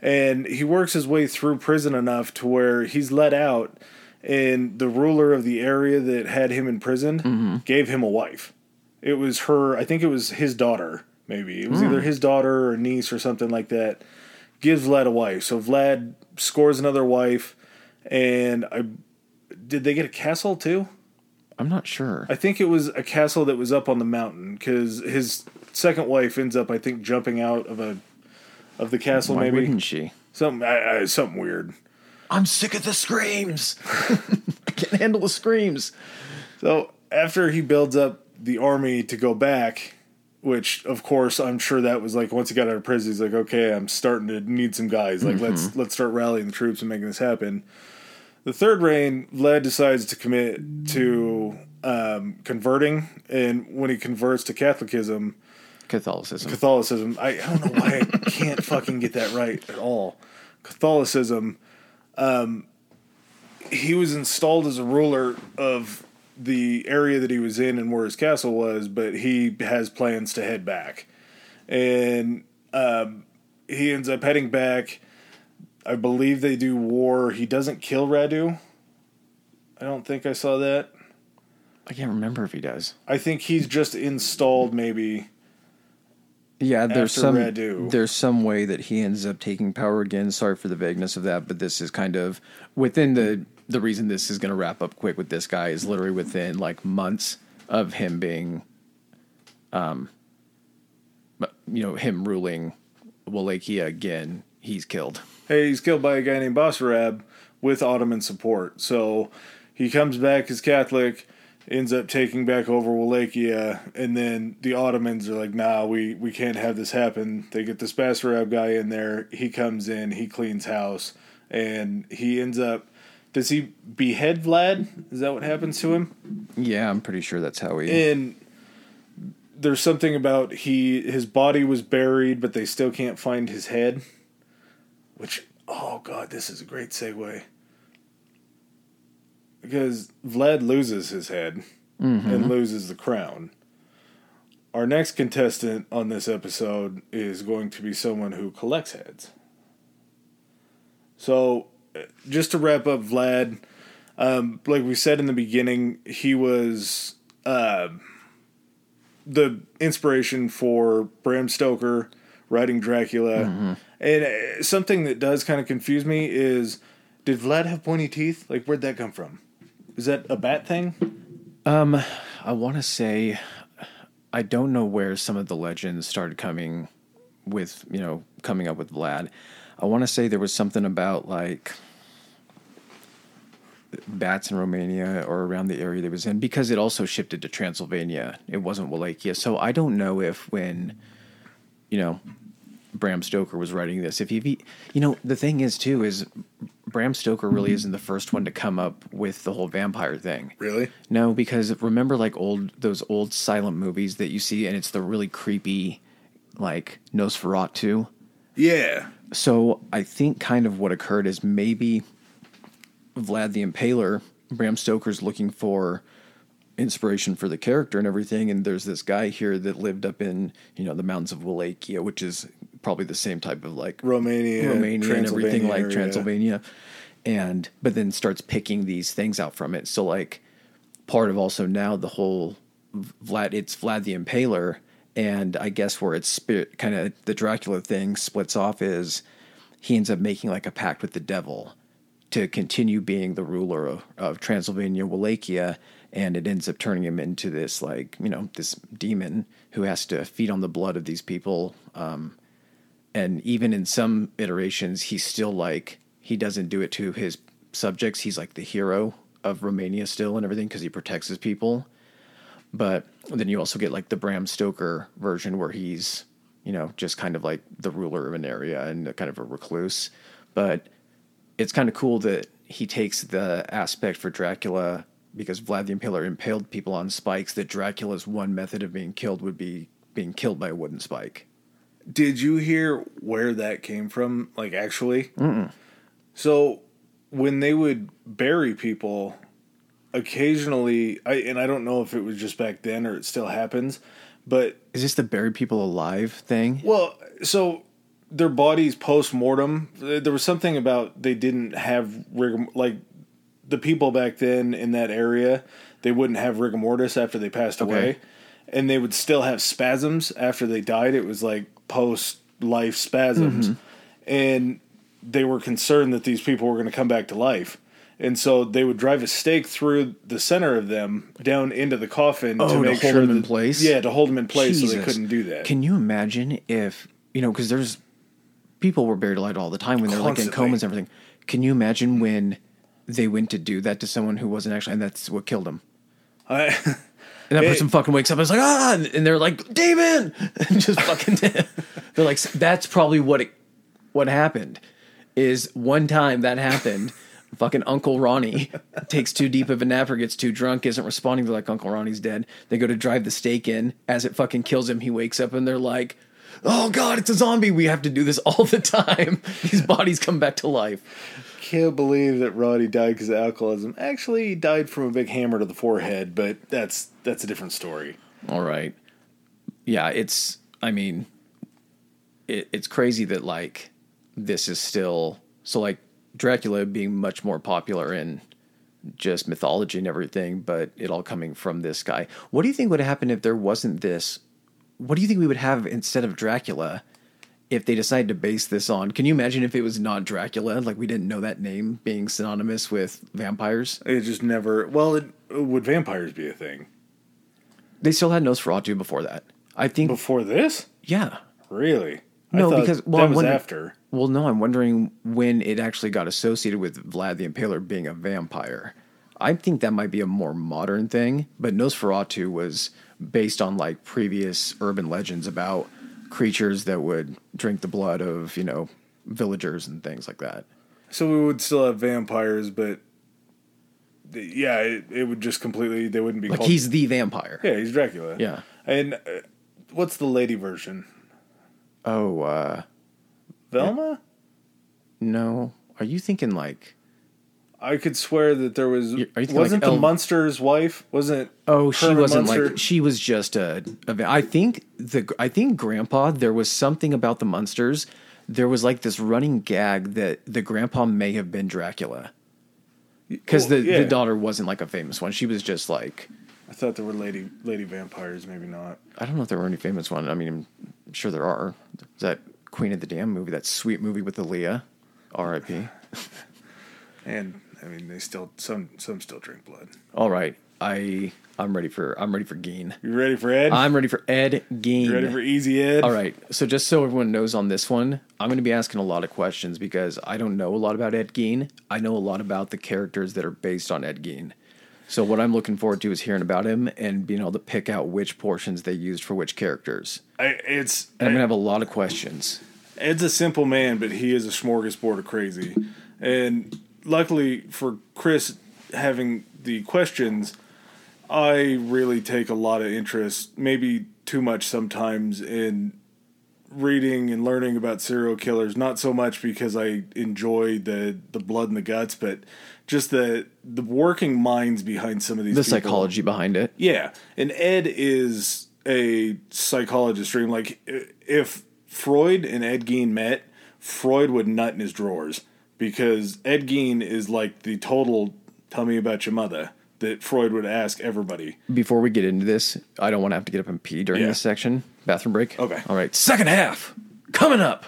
And he works his way through prison enough to where he's let out, and the ruler of the area that had him in prison mm-hmm. gave him a wife. It was her, I think it was his daughter, maybe. It was mm. either his daughter or niece or something like that. Gives Vlad a wife. So Vlad scores another wife, and I did they get a castle too? I'm not sure. I think it was a castle that was up on the mountain, because his second wife ends up, I think, jumping out of a Of the castle, Why maybe. Why wouldn't she? Something, I, I, something weird. I'm sick of the screams. I can't handle the screams. So after he builds up the army to go back, which, of course, I'm sure that was like, once he got out of prison, he's like, okay, I'm starting to need some guys. Like, mm-hmm. let's let's start rallying the troops and making this happen. The third reign, Vlad decides to commit to um, converting, and when he converts to Catholicism, Catholicism, Catholicism, I, I don't know why I can't fucking get that right at all. Catholicism, um, he was installed as a ruler of the area that he was in and where his castle was, but he has plans to head back. And um, he ends up heading back. I believe they do war. He doesn't kill Radu. I don't think I saw that. I can't remember if he does. I think he's just installed maybe. Yeah, there's some Radu. There's some way that he ends up taking power again. Sorry for the vagueness of that, but this is kind of within the the reason this is going to wrap up quick with this guy is literally within like months of him being, um, you know, him ruling Wallachia again. He's killed. Hey, he's killed by a guy named Basarab with Ottoman support. So he comes back as Catholic, ends up taking back over Wallachia, and then the Ottomans are like, nah, we, we can't have this happen. They get this Basarab guy in there. He comes in, he cleans house, and he ends up... Does he behead Vlad? Is that what happens to him? Yeah, I'm pretty sure that's how he... And there's something about he his body was buried, but they still can't find his head. Which, oh god, this is a great segue. Because Vlad loses his head mm-hmm. and loses the crown. Our next contestant on this episode is going to be someone who collects heads. So, just to wrap up Vlad, um, like we said in the beginning, he was uh, the inspiration for Bram Stoker writing Dracula. Mm-hmm. And something that does kind of confuse me is, did Vlad have pointy teeth? Like, where'd that come from? Is that a bat thing? Um, I want to say, I don't know where some of the legends started coming with, you know, coming up with Vlad. I want to say there was something about, like, bats in Romania or around the area they was in, because it also shifted to Transylvania. It wasn't Wallachia. So I don't know if when, you know... Bram Stoker was writing this. If he, you know, the thing is too is Bram Stoker really isn't the first one to come up with the whole vampire thing. Really? No, because remember like old those old silent movies that you see, and it's the really creepy like Nosferatu. Yeah. So I think kind of what occurred is maybe Vlad the Impaler, Bram Stoker's looking for inspiration for the character and everything, and there's this guy here that lived up in, you know, the mountains of Wallachia, which is probably the same type of like Romania, Romania and everything like area. Transylvania, and but then starts picking these things out from it. So like part of also now the whole Vlad, it's Vlad the Impaler, and I guess where it's spirit kind of the Dracula thing splits off is he ends up making like a pact with the devil to continue being the ruler of, of Transylvania, Wallachia. And it ends up turning him into this, like, you know, this demon who has to feed on the blood of these people. Um, and even in some iterations, he's still like, he doesn't do it to his subjects. He's like the hero of Romania still and everything because he protects his people. But then you also get like the Bram Stoker version where he's, you know, just kind of like the ruler of an area and kind of a recluse. But it's kind of cool that he takes the aspect for Dracula, because Vlad the Impaler impaled people on spikes, that Dracula's one method of being killed would be being killed by a wooden spike. Did you hear where that came from? Like, actually? Mm-mm. So, when they would bury people, occasionally, I and I don't know if it was just back then or it still happens, but... Is this the bury people alive thing? Well, so... Their bodies post-mortem, there was something about they didn't have rigor... Like, the people back then in that area, they wouldn't have rigor mortis after they passed okay. away, and they would still have spasms after they died. It was like post-life spasms, mm-hmm. and they were concerned that these people were going to come back to life. And so they would drive a stake through the center of them down into the coffin oh, to make to hold sure them in the, place. Yeah, to hold them in place Jesus. So they couldn't do that. Can you imagine if, you know, because there's people were buried alive all the time when they're like in comas and everything. Can you imagine when they went to do that to someone who wasn't actually, and that's what killed him. I, And that person it, fucking wakes up and is like, ah, and they're like, demon, and just fucking, they're like, that's probably what it, what happened is one time that happened. Fucking Uncle Ronnie takes too deep of a nap or gets too drunk, isn't responding. They're like, Uncle Ronnie's dead. They go to drive the stake in. As it fucking kills him, he wakes up and they're like, oh God, it's a zombie. We have to do this all the time. These bodies come back to life. Can't believe that Ronnie died because of alcoholism. Actually, he died from a big hammer to the forehead, but that's that's a different story. All right. Yeah, it's, I mean, it, it's crazy that, like, this is still, so, like, Dracula being much more popular in just mythology and everything, but it all coming from this guy. What do you think would happen if there wasn't this? What do you think we would have instead of Dracula if they decided to base this on? Can you imagine if it was not Dracula? Like, we didn't know that name being synonymous with vampires. It just never, well, it, would vampires be a thing? They still had Nosferatu before that. I think before this? Yeah. Really? No, I because well, that was after. Well, no, I'm wondering when it actually got associated with Vlad the Impaler being a vampire. I think that might be a more modern thing, but Nosferatu was based on, like, previous urban legends about creatures that would drink the blood of, you know, villagers and things like that. So we would still have vampires, but yeah, it, it would just completely, they wouldn't be like called. Like, he's the vampire. Yeah, he's Dracula. Yeah. And uh, what's the lady version? Oh, uh... Velma? No. Are you thinking, like... I could swear that there was... Wasn't like the El- Munster's wife? Wasn't... Oh, she wasn't Munster? Like... She was just a... a I, think the, I think Grandpa, there was something about the Munsters. There was, like, this running gag that the Grandpa may have been Dracula. Because well, the, yeah. the daughter wasn't, like, a famous one. She was just, like... I thought there were lady lady vampires. Maybe not. I don't know if there were any famous ones. I mean, I'm sure there are. Is that... Queen of the Damn movie, that sweet movie with Aaliyah, R I P And I mean, they still some some still drink blood. All right, I I'm ready for I'm ready for Gein. You ready for Ed? I'm ready for Ed Gein. You ready for Easy Ed? All right. So just so everyone knows on this one, I'm going to be asking a lot of questions because I don't know a lot about Ed Gein. I know a lot about the characters that are based on Ed Gein. So what I'm looking forward to is hearing about him and being able to pick out which portions they used for which characters. I, it's and I'm going to have a lot of questions. Ed's a simple man, but he is a smorgasbord of crazy. And luckily for Chris having the questions, I really take a lot of interest, maybe too much sometimes, in reading and learning about serial killers. Not so much because I enjoy the, the blood and the guts, but... Just the the working minds behind some of these. The people. Psychology behind it. Yeah. And Ed is a psychologist. Dream. Like, if Freud and Ed Gein met, Freud would nut in his drawers. Because Ed Gein is like the total, tell me about your mother, that Freud would ask everybody. Before we get into this, I don't want to have to get up and pee during yeah. this section. Bathroom break. Okay. All right. Second half. Coming up.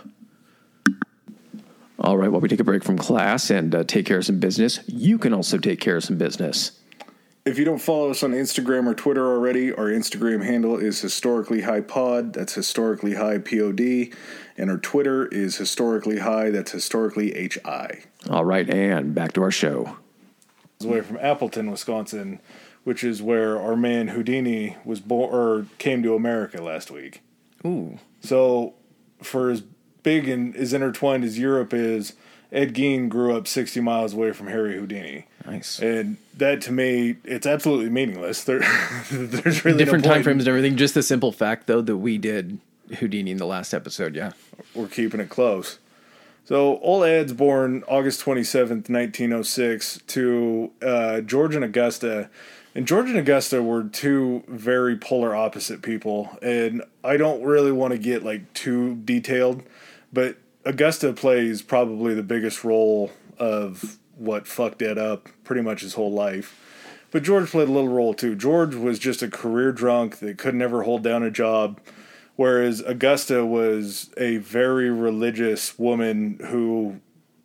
All right, while we take a break from class and uh, take care of some business, you can also take care of some business. If you don't follow us on Instagram or Twitter already, our Instagram handle is Historically High Pod. That's Historically High P O D. And our Twitter is Historically High. That's Historically H I. All right, and back to our show. Away from Appleton, Wisconsin, which is where our man Houdini was born or came to America last week. Ooh. So for his... big and as intertwined as Europe is, Ed Gein grew up sixty miles away from Harry Houdini. Nice. And that, to me, it's absolutely meaningless. There, there's really different no time frames and everything. Just the simple fact, though, that we did Houdini in the last episode. Yeah, we're keeping it close. So, old Ed's born August twenty-seventh, nineteen oh six, to uh, George and Augusta. And George and Augusta were two very polar opposite people. And I don't really want to get, like, too detailed. But Augusta plays probably the biggest role of what fucked Ed up pretty much his whole life. But George played a little role, too. George was just a career drunk that could never hold down a job, whereas Augusta was a very religious woman who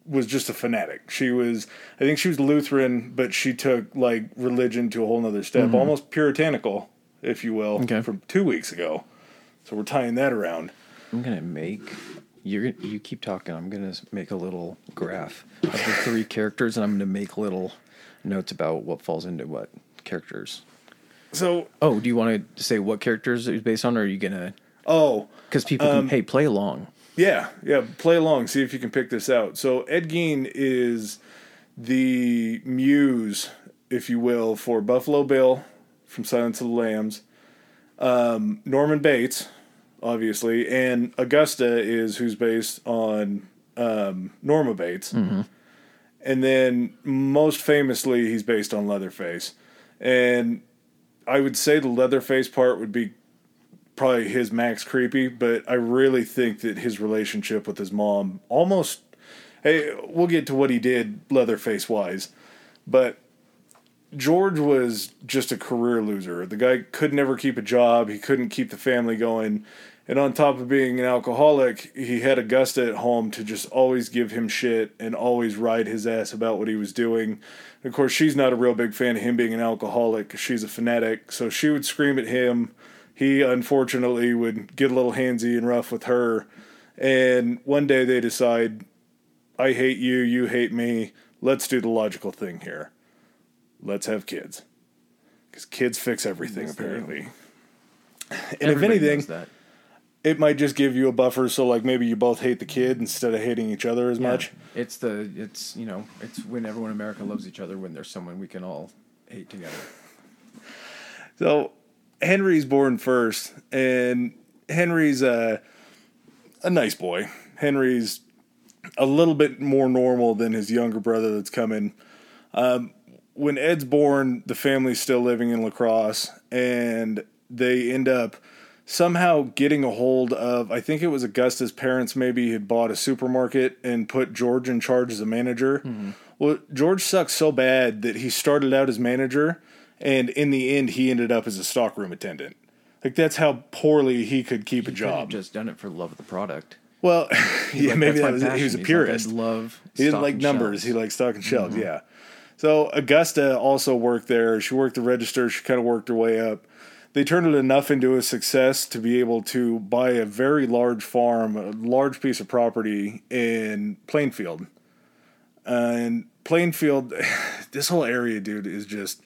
was just a fanatic. She was, I think she was Lutheran, but she took, like, religion to a whole nother step, mm-hmm. almost puritanical, if you will, okay. from two weeks ago. So we're tying that around. I'm going to make... You're, you keep talking. I'm going to make a little graph of the three characters, and I'm going to make little notes about what falls into what characters. So, oh, do you want to say what characters it was based on, or are you gonna? Oh, because people um, can, hey, play along. Yeah, yeah, play along. See if you can pick this out. So Ed Gein is the muse, if you will, for Buffalo Bill from Silence of the Lambs, um, Norman Bates, obviously, and Augusta is who's based on um, Norma Bates. Mm-hmm. And then most famously, he's based on Leatherface. And I would say the Leatherface part would be probably his max creepy, but I really think that his relationship with his mom almost... Hey, we'll get to what he did Leatherface-wise, but George was just a career loser. The guy could never keep a job. He couldn't keep the family going. And on top of being an alcoholic, he had Augusta at home to just always give him shit and always ride his ass about what he was doing. And of course, she's not a real big fan of him being an alcoholic, 'cause she's a fanatic. So she would scream at him. He, unfortunately, would get a little handsy and rough with her. And one day they decide, I hate you, you hate me. Let's do the logical thing here. Let's have kids. Because kids fix everything, apparently. And everybody, if anything, that. It might just give you a buffer, so like maybe you both hate the kid instead of hating each other as yeah. much. It's the it's you know it's when everyone in America loves each other, when there's someone we can all hate together. So Henry's born first, and Henry's a a nice boy. Henry's a little bit more normal than his younger brother that's coming. Um, when Ed's born, the family's still living in La Crosse, and they end up somehow getting a hold of, I think it was Augusta's parents maybe had bought a supermarket and put George in charge as a manager. Mm-hmm. Well, George sucks so bad that he started out as manager, and in the end he ended up as a stockroom attendant. Like, that's how poorly he could keep he a job. Just done it for love of the product. Well, yeah, like, maybe that was passion. He was a purist. Like, love. He didn't like numbers. Shells. He liked stock and shelves. Mm-hmm. Yeah. So Augusta also worked there. She worked the register. She kind of worked her way up. They turned it enough into a success to be able to buy a very large farm, a large piece of property in Plainfield. Uh, and Plainfield, this whole area, dude, is just,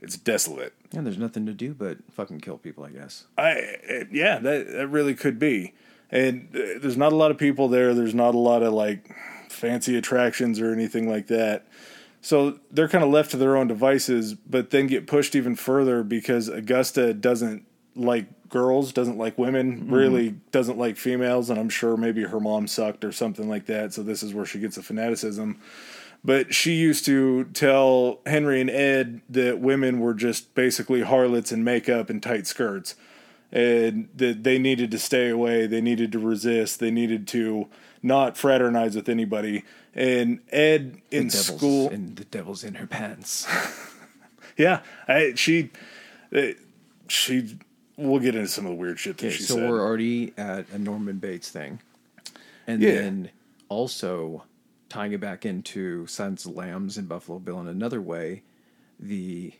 it's desolate. Yeah, there's nothing to do but fucking kill people, I guess. I Yeah, that, that really could be. And uh, there's not a lot of people there. There's not a lot of, like, fancy attractions or anything like that. So they're kind of left to their own devices, but then get pushed even further because Augusta doesn't like girls, doesn't like women, mm-hmm. really doesn't like females, and I'm sure maybe her mom sucked or something like that, so this is where she gets the fanaticism. But she used to tell Henry and Ed that women were just basically harlots in makeup and tight skirts, and that they needed to stay away, they needed to resist, they needed to not fraternize with anybody. And Ed in the school, and the devil's in her pants. yeah, I, she, she. We'll get into some of the weird shit that okay, she so said. So we're already at a Norman Bates thing, and yeah. then also tying it back into Silence of the Lambs and Buffalo Bill in another way. The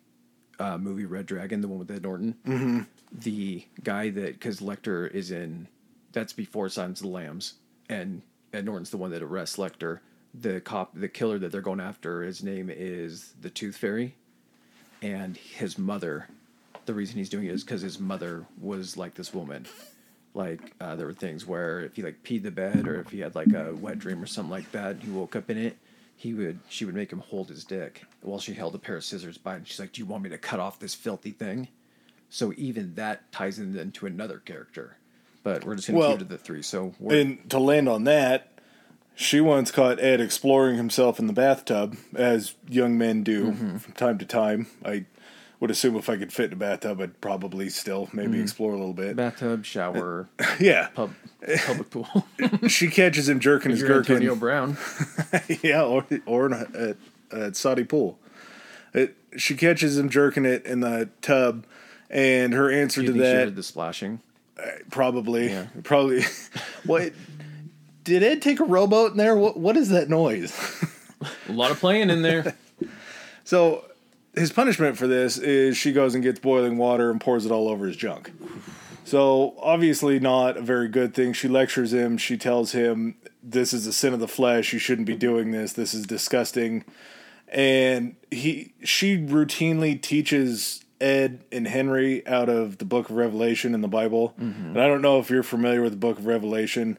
uh, movie Red Dragon, the one with Ed Norton, mm-hmm. the guy that because Lecter is in. That's before Silence of the Lambs, and Ed Norton's the one that arrests Lecter. The cop, the killer that they're going after, his name is the Tooth Fairy, and his mother, the reason he's doing it is because his mother was like this woman. Like, uh, there were things where if he, like, peed the bed or if he had, like, a wet dream or something like that, and he woke up in it, he would, she would make him hold his dick while she held a pair of scissors by, and she's like, do you want me to cut off this filthy thing? So even that ties in then to another character. But we're just going to well, keep to the three. So we're... And to land on that, she once caught Ed exploring himself in the bathtub, as young men do mm-hmm. from time to time. I would assume if I could fit in a bathtub, I'd probably still maybe mm-hmm. explore a little bit. Bathtub, shower, uh, yeah, pub, public pool. She catches him jerking his gherkin. Antonio Brown. yeah, or, or in a, a, a Saudi pool. It, she catches him jerking it in the tub, and her answer you to think that she heard the splashing. Uh, probably, yeah. probably. What? Well, did Ed take a rowboat in there? What What is that noise? A lot of playing in there. So his punishment for this is she goes and gets boiling water and pours it all over his junk. So obviously not a very good thing. She lectures him. She tells him, this is a sin of the flesh. You shouldn't be doing this. This is disgusting. And he she routinely teaches Ed and Henry out of the Book of Revelation in the Bible. Mm-hmm. And I don't know if you're familiar with the Book of Revelation.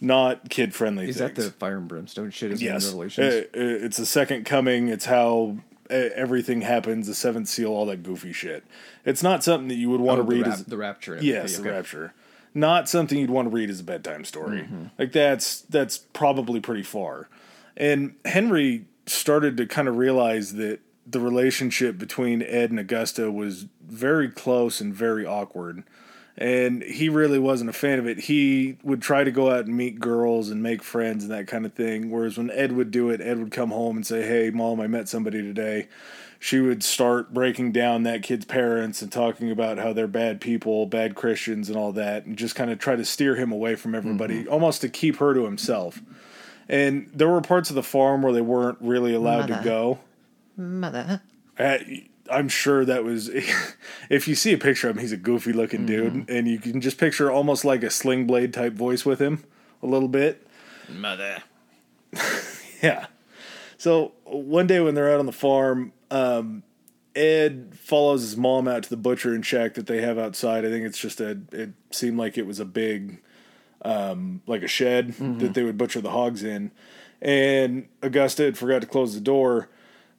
Not kid-friendly things. Is that the fire and brimstone shit? Is yes. In Revelations? It, it, it's the second coming. It's how everything happens, the seventh seal, all that goofy shit. It's not something that you would want oh, to read rap- as... the rapture. Yes, okay. The rapture. Not something you'd want to read as a bedtime story. Mm-hmm. Like, that's that's probably pretty far. And Henry started to kind of realize that the relationship between Ed and Augusta was very close and very awkward. And he really wasn't a fan of it. He would try to go out and meet girls and make friends and that kind of thing. Whereas when Ed would do it, Ed would come home and say, "Hey, Mom, I met somebody today." She would start breaking down that kid's parents and talking about how they're bad people, bad Christians and all that, and just kind of try to steer him away from everybody, mm-hmm. almost to keep her to himself. And there were parts of the farm where they weren't really allowed Mother. to go. Mother. At, I'm sure that was, if you see a picture of him, he's a goofy looking mm-hmm. dude, and you can just picture almost like a Sling Blade type voice with him a little bit. Mother. Yeah. So one day when they're out on the farm, um, Ed follows his mom out to the butcher and shack that they have outside. I think it's just a, it seemed like it was a big, um, like a shed mm-hmm. that they would butcher the hogs in. And Augusta had forgot to close the door.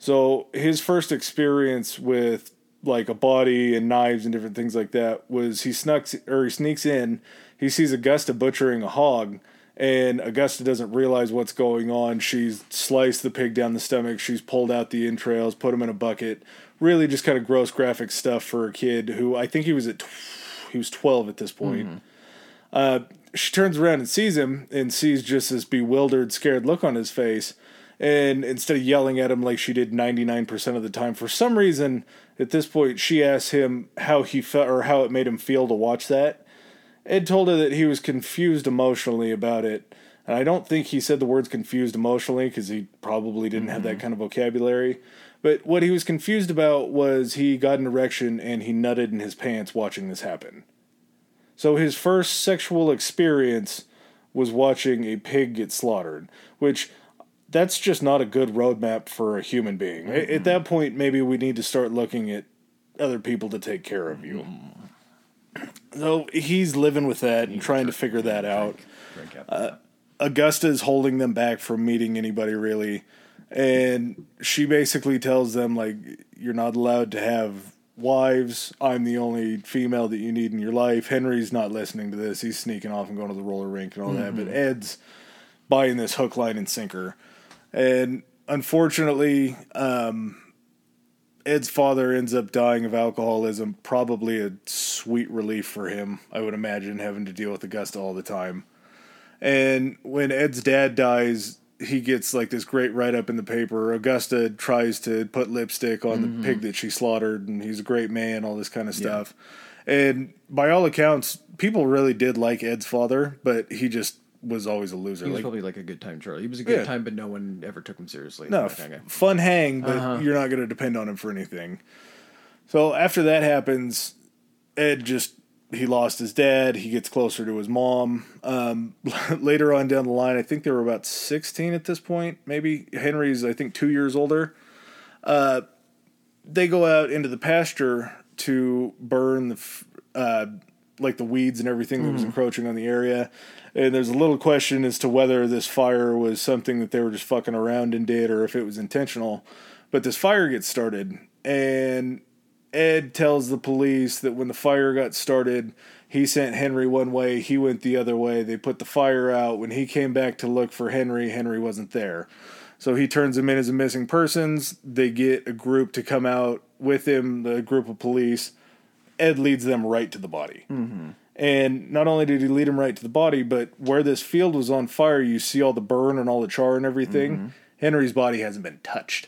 So his first experience with like a body and knives and different things like that was he snucks or he sneaks in. He sees Augusta butchering a hog, and Augusta doesn't realize what's going on. She's sliced the pig down the stomach. She's pulled out the entrails, put them in a bucket. Really, just kind of gross, graphic stuff for a kid who I think he was at tw- he was twelve at this point. Mm-hmm. Uh, she turns around and sees him, and sees just this bewildered, scared look on his face. And instead of yelling at him like she did ninety-nine percent of the time, for some reason, at this point, she asked him how he felt or how it made him feel to watch that. Ed told her that he was confused emotionally about it. And I don't think he said the words confused emotionally because he probably didn't mm-hmm. have that kind of vocabulary. But what he was confused about was he got an erection and he nutted in his pants watching this happen. So his first sexual experience was watching a pig get slaughtered, which... that's just not a good roadmap for a human being. Mm-hmm. At that point, maybe we need to start looking at other people to take care of you. Mm. So he's living with that and trying drink, to figure that drink, out. Drink uh, Augusta is holding them back from meeting anybody really. And she basically tells them, like, you're not allowed to have wives. I'm the only female that you need in your life. Henry's not listening to this. He's sneaking off and going to the roller rink and all mm-hmm. that. But Ed's buying this hook, line, and sinker. And unfortunately, um, Ed's father ends up dying of alcoholism, probably a sweet relief for him, I would imagine, having to deal with Augusta all the time. And when Ed's dad dies, he gets like this great write-up in the paper. Augusta tries to put lipstick on mm-hmm. the pig that she slaughtered, and he's a great man, all this kind of stuff. Yeah. And by all accounts, people really did like Ed's father, but he just... was always a loser. He was like, probably like a good time Charlie. He was a good yeah. time, but no one ever took him seriously. No, f- fun hang, but uh-huh. you're not going to depend on him for anything. So after that happens, Ed just, he lost his dad. He gets closer to his mom. Um, later on down the line, I think they were about sixteen at this point, maybe. Henry's, I think, two years older. Uh, they go out into the pasture to burn the... F- uh, like the weeds and everything that was encroaching on the area. And there's a little question as to whether this fire was something that they were just fucking around and did, or if it was intentional, but this fire gets started. And Ed tells the police that when the fire got started, he sent Henry one way, he went the other way. They put the fire out. When he came back to look for Henry, Henry wasn't there. So he turns him in as a missing persons. They get a group to come out with him, the group of police. Ed leads them right to the body. Mm-hmm. And not only did he lead them right to the body, but where this field was on fire, you see all the burn and all the char and everything. Mm-hmm. Henry's body hasn't been touched.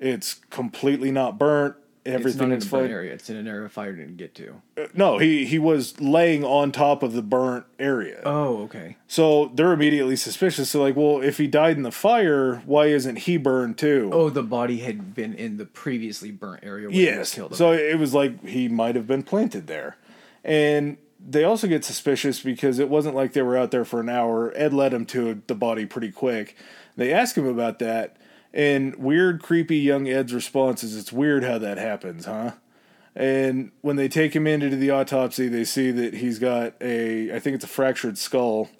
It's completely not burnt. Everything is fine. It's in an area fire didn't get to. Uh, no, he, he was laying on top of the burnt area. Oh, okay. So they're immediately suspicious. So like, well, if he died in the fire, why isn't he burned too? Oh, the body had been in the previously burnt area. Yes. Killed him. So it was like he might have been planted there. And they also get suspicious because it wasn't like they were out there for an hour. Ed led him to the body pretty quick. They ask him about that. And weird, creepy young Ed's response is, it's weird how that happens, huh? And when they take him in to do the autopsy, they see that he's got a, I think it's a fractured skull,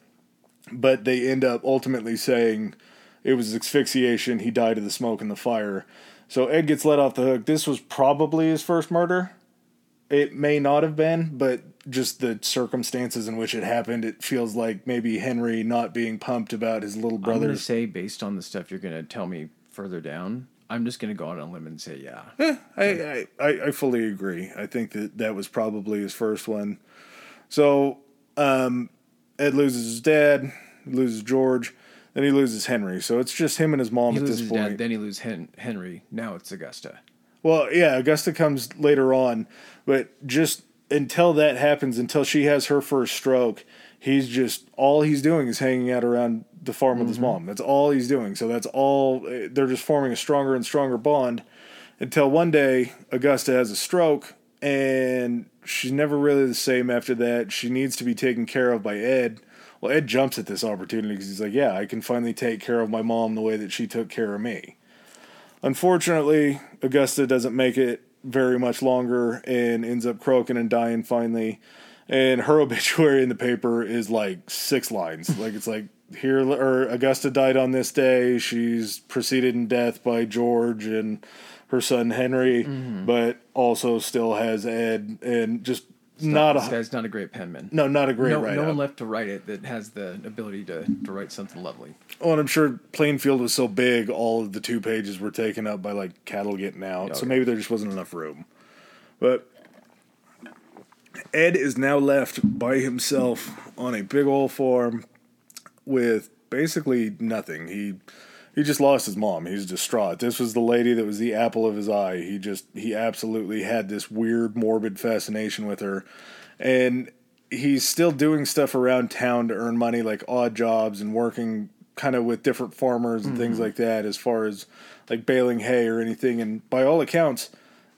but they end up ultimately saying it was asphyxiation. He died of the smoke and the fire. So Ed gets let off the hook. This was probably his first murder. It may not have been, but just the circumstances in which it happened, it feels like maybe Henry not being pumped about his little brother. I'm going to say, based on the stuff you're going to tell me further down, I'm just going to go out on a limb and say, yeah. Eh, I, I, I fully agree. I think that that was probably his first one. So um, Ed loses his dad, loses George, then he loses Henry. So it's just him and his mom he at this point. He loses dad, then he loses Hen- Henry. Now it's Augusta. Well, yeah, Augusta comes later on. But just until that happens, until she has her first stroke, he's just, all he's doing is hanging out around the farm with mm-hmm. his mom. That's all he's doing. So that's all, they're just forming a stronger and stronger bond until one day Augusta has a stroke and she's never really the same after that. She needs to be taken care of by Ed. Well, Ed jumps at this opportunity because he's like, yeah, I can finally take care of my mom the way that she took care of me. Unfortunately, Augusta doesn't make it very much longer and ends up croaking and dying finally. And her obituary in the paper is like six lines. Like, it's like, here, or Augusta died on this day. She's preceded in death by George and her son Henry, mm-hmm. but also still has Ed, and just it's not, not a. This guy's not a great penman. No, not a great no, writer. No one left to write it that has the ability to, to write something lovely. Oh, and I'm sure Plainfield was so big, all of the two pages were taken up by like cattle getting out. Okay. So maybe there just wasn't enough room. But Ed is now left by himself on a big old farm with basically nothing. He he just lost his mom. He's distraught. This was the lady that was the apple of his eye. He just he absolutely had this weird, morbid fascination with her. And he's still doing stuff around town to earn money, like odd jobs and working kind of with different farmers and mm-hmm. things like that, as far as like baling hay or anything. And by all accounts,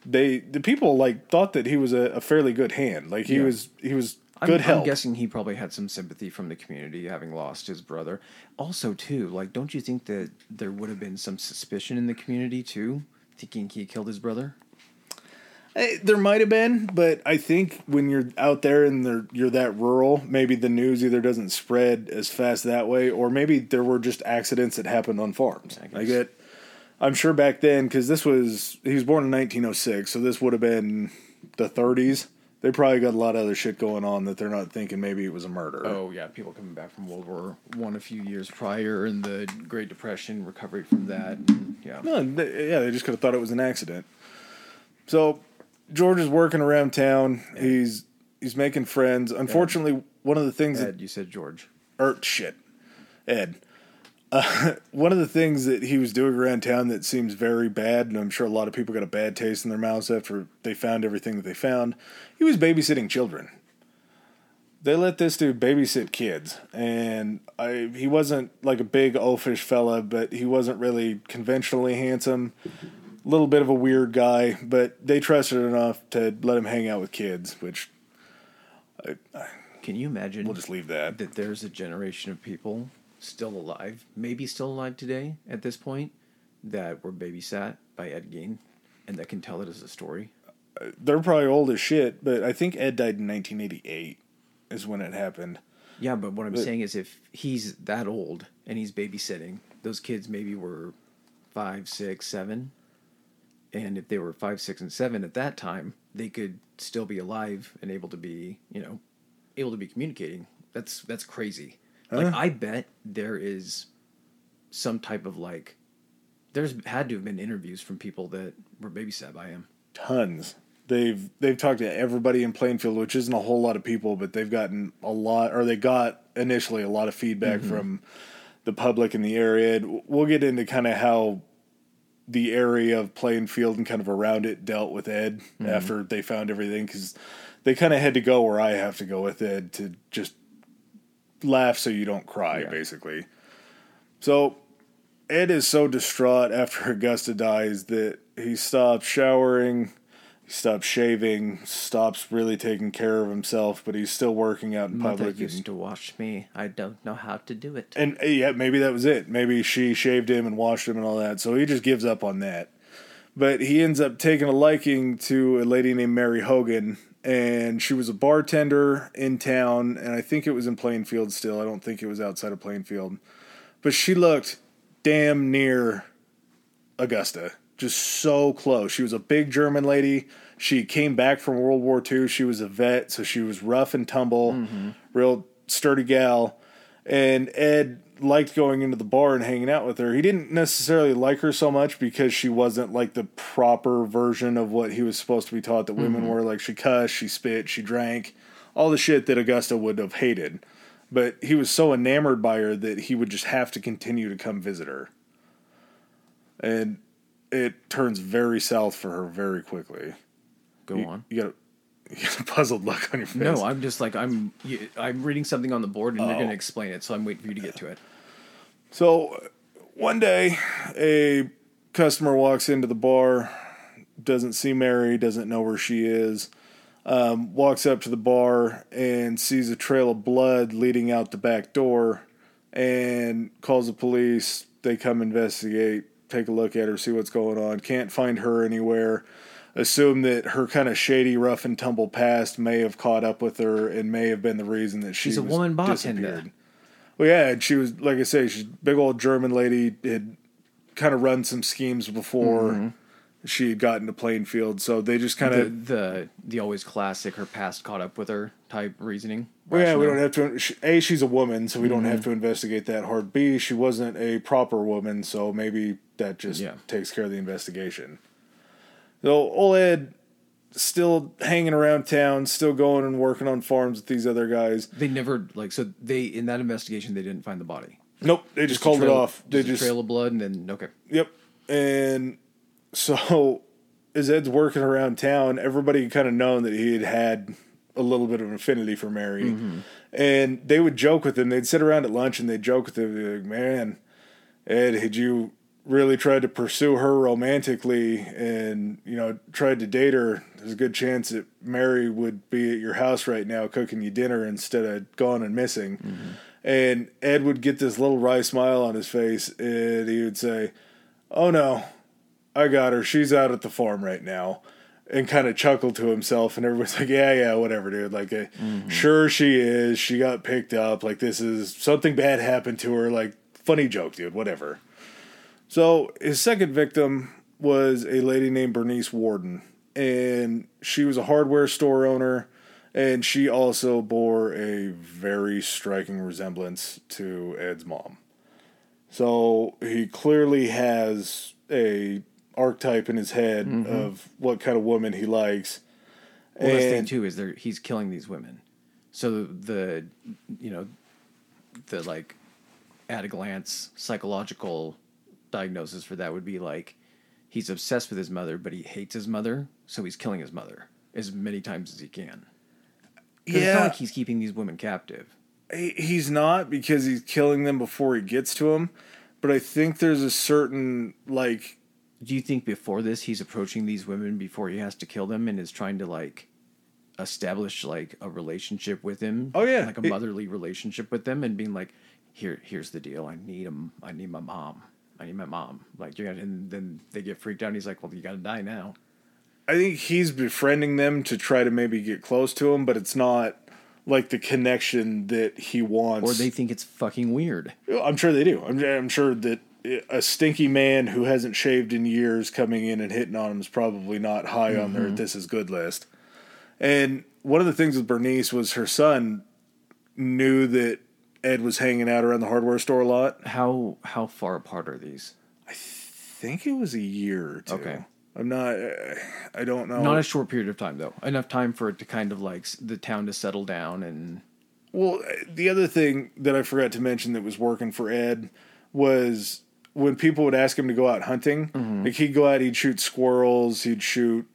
They the people like thought that he was a, a fairly good hand. Like he yeah. was he was good I'm, help. I'm guessing he probably had some sympathy from the community, having lost his brother. Also, too, like, don't you think that there would have been some suspicion in the community too, thinking he killed his brother? I, there might have been, but I think when you're out there and you're that rural, maybe the news either doesn't spread as fast that way, or maybe there were just accidents that happened on farms. Like it. I'm sure back then, because this was, he was born in nineteen oh six, so this would have been the thirties. They probably got a lot of other shit going on that they're not thinking maybe it was a murder. Oh, yeah, people coming back from World War One a few years prior and the Great Depression, recovery from that. And, yeah. No, they, yeah, they just could have thought it was an accident. So George is working around town. Ed. He's he's making friends. Unfortunately, Ed. one of the things Ed, that... Ed, you said George. Er, shit. Ed. Uh, one of the things that he was doing around town that seems very bad, and I'm sure a lot of people got a bad taste in their mouths after they found everything that they found, he was babysitting children. They let this dude babysit kids, and I, he wasn't like a big oafish fella, but he wasn't really conventionally handsome. A little bit of a weird guy, but they trusted enough to let him hang out with kids, which... I, I, Can you imagine... We'll just leave that. That there's a generation of people... still alive, maybe still alive today at this point, that were babysat by Ed Gein, and that can tell it as a story. Uh, they're probably old as shit, but I think Ed died in nineteen eighty-eight is when it happened. Yeah, but what I'm but, saying is if he's that old and he's babysitting, those kids maybe were five, six, seven, and if they were five, six, and seven at that time, they could still be alive and able to be, you know, able to be communicating. That's that's crazy. Like, huh? I bet there is some type of, like... There's had to have been interviews from people that were babysat by him. Tons. They've they've talked to everybody in Plainfield, which isn't a whole lot of people, but they've gotten a lot... Or they got, initially, a lot of feedback mm-hmm. from the public in the area. We'll get into kind of how the area of Plainfield and kind of around it dealt with Ed mm-hmm. after they found everything, because they kind of had to go where I have to go with Ed to just... laugh so you don't cry, yeah. basically. So Ed is so distraught after Augusta dies that he stops showering, he stops shaving, stops really taking care of himself, but he's still working out in Mother public. Mother used and, to wash me. I don't know how to do it. And yeah, maybe that was it. Maybe she shaved him and washed him and all that, so he just gives up on that. But he ends up taking a liking to a lady named Mary Hogan, and she was a bartender in town, and I think it was in Plainfield still. I don't think it was outside of Plainfield. But she looked damn near Augusta, just so close. She was a big German lady. She came back from World War Two. She was a vet, so she was rough and tumble, mm-hmm. real sturdy gal. And Ed liked going into the bar and hanging out with her. He didn't necessarily like her so much because she wasn't like the proper version of what he was supposed to be taught that women mm-hmm. were. Like, she cussed, she spit, she drank, all the shit that Augusta would have hated. But he was so enamored by her that he would just have to continue to come visit her. And it turns very south for her very quickly. Go you, on. You got, a, you got a puzzled look on your face. No, I'm just like, I'm I'm reading something on the board and oh. you're going to explain it, so I'm waiting for you to get to it. So one day, a customer walks into the bar, doesn't see Mary, doesn't know where she is, um, walks up to the bar and sees a trail of blood leading out the back door and calls the police. They come investigate, take a look at her, see what's going on. Can't find her anywhere. Assume that her kind of shady, rough and tumble past may have caught up with her and may have been the reason that she She's a was woman bartender. Disappeared. Well, yeah, and she was, like I say, she's a big old German lady, had kind of run some schemes before mm-hmm. she had gotten to Plainfield, so they just kind of... The, the the always classic, her past caught up with her type reasoning. Well, yeah, we don't have to... A, she's a woman, so we mm-hmm. don't have to investigate that hard. B, she wasn't a proper woman, so maybe that just yeah. takes care of the investigation. So old Ed... still hanging around town, still going and working on farms with these other guys. They never, like, so they, in that investigation, they didn't find the body. Nope, they just, just called trail, it off. They just, just a trail of blood and then, okay. Yep. And so as Ed's working around town, everybody kind of known that he had had a little bit of an affinity for Mary. Mm-hmm. And they would joke with him. They'd sit around at lunch and they'd joke with him. They'd be like, man, Ed, had you... really tried to pursue her romantically and, you know, tried to date her, there's a good chance that Mary would be at your house right now cooking you dinner instead of gone and missing. Mm-hmm. And Ed would get this little wry smile on his face and he would say, oh no, I got her. She's out at the farm right now. And kind of chuckled to himself and everybody's like, yeah, yeah, whatever, dude. Like, uh, mm-hmm. sure she is. She got picked up. Like, this is something bad happened to her. Like, funny joke, dude, whatever. So his second victim was a lady named Bernice Warden, and she was a hardware store owner, and she also bore a very striking resemblance to Ed's mom. So he clearly has a archetype in his head mm-hmm. of what kind of woman he likes. Well, and this thing too is there he's killing these women. So the you know the like at a glance psychological diagnosis for that would be like he's obsessed with his mother, but he hates his mother, so he's killing his mother as many times as he can. Yeah, it's not like he's keeping these women captive. He's not, because he's killing them before he gets to them. But I think there's a certain like. Do you think before this he's approaching these women before he has to kill them and is trying to like establish like a relationship with him? Oh yeah, like a motherly it... relationship with them and being like, here, here's the deal. I need him. I need my mom. I need my mom. Like, you're gonna, and then they get freaked out. And he's like, well, you got to die now. I think he's befriending them to try to maybe get close to him, but it's not like the connection that he wants. Or they think it's fucking weird. I'm sure they do. I'm, I'm sure that a stinky man who hasn't shaved in years coming in and hitting on him is probably not high mm-hmm. on their this is good list. And one of the things with Bernice was her son knew that Ed was hanging out around the hardware store a lot. How how far apart are these? I think it was a year or two. Okay. I'm not... I don't know. Not a short period of time, though. Enough time for it to kind of, like, the town to settle down and... Well, the other thing that I forgot to mention that was working for Ed was when people would ask him to go out hunting, mm-hmm. like, he'd go out, he'd shoot squirrels, he'd shoot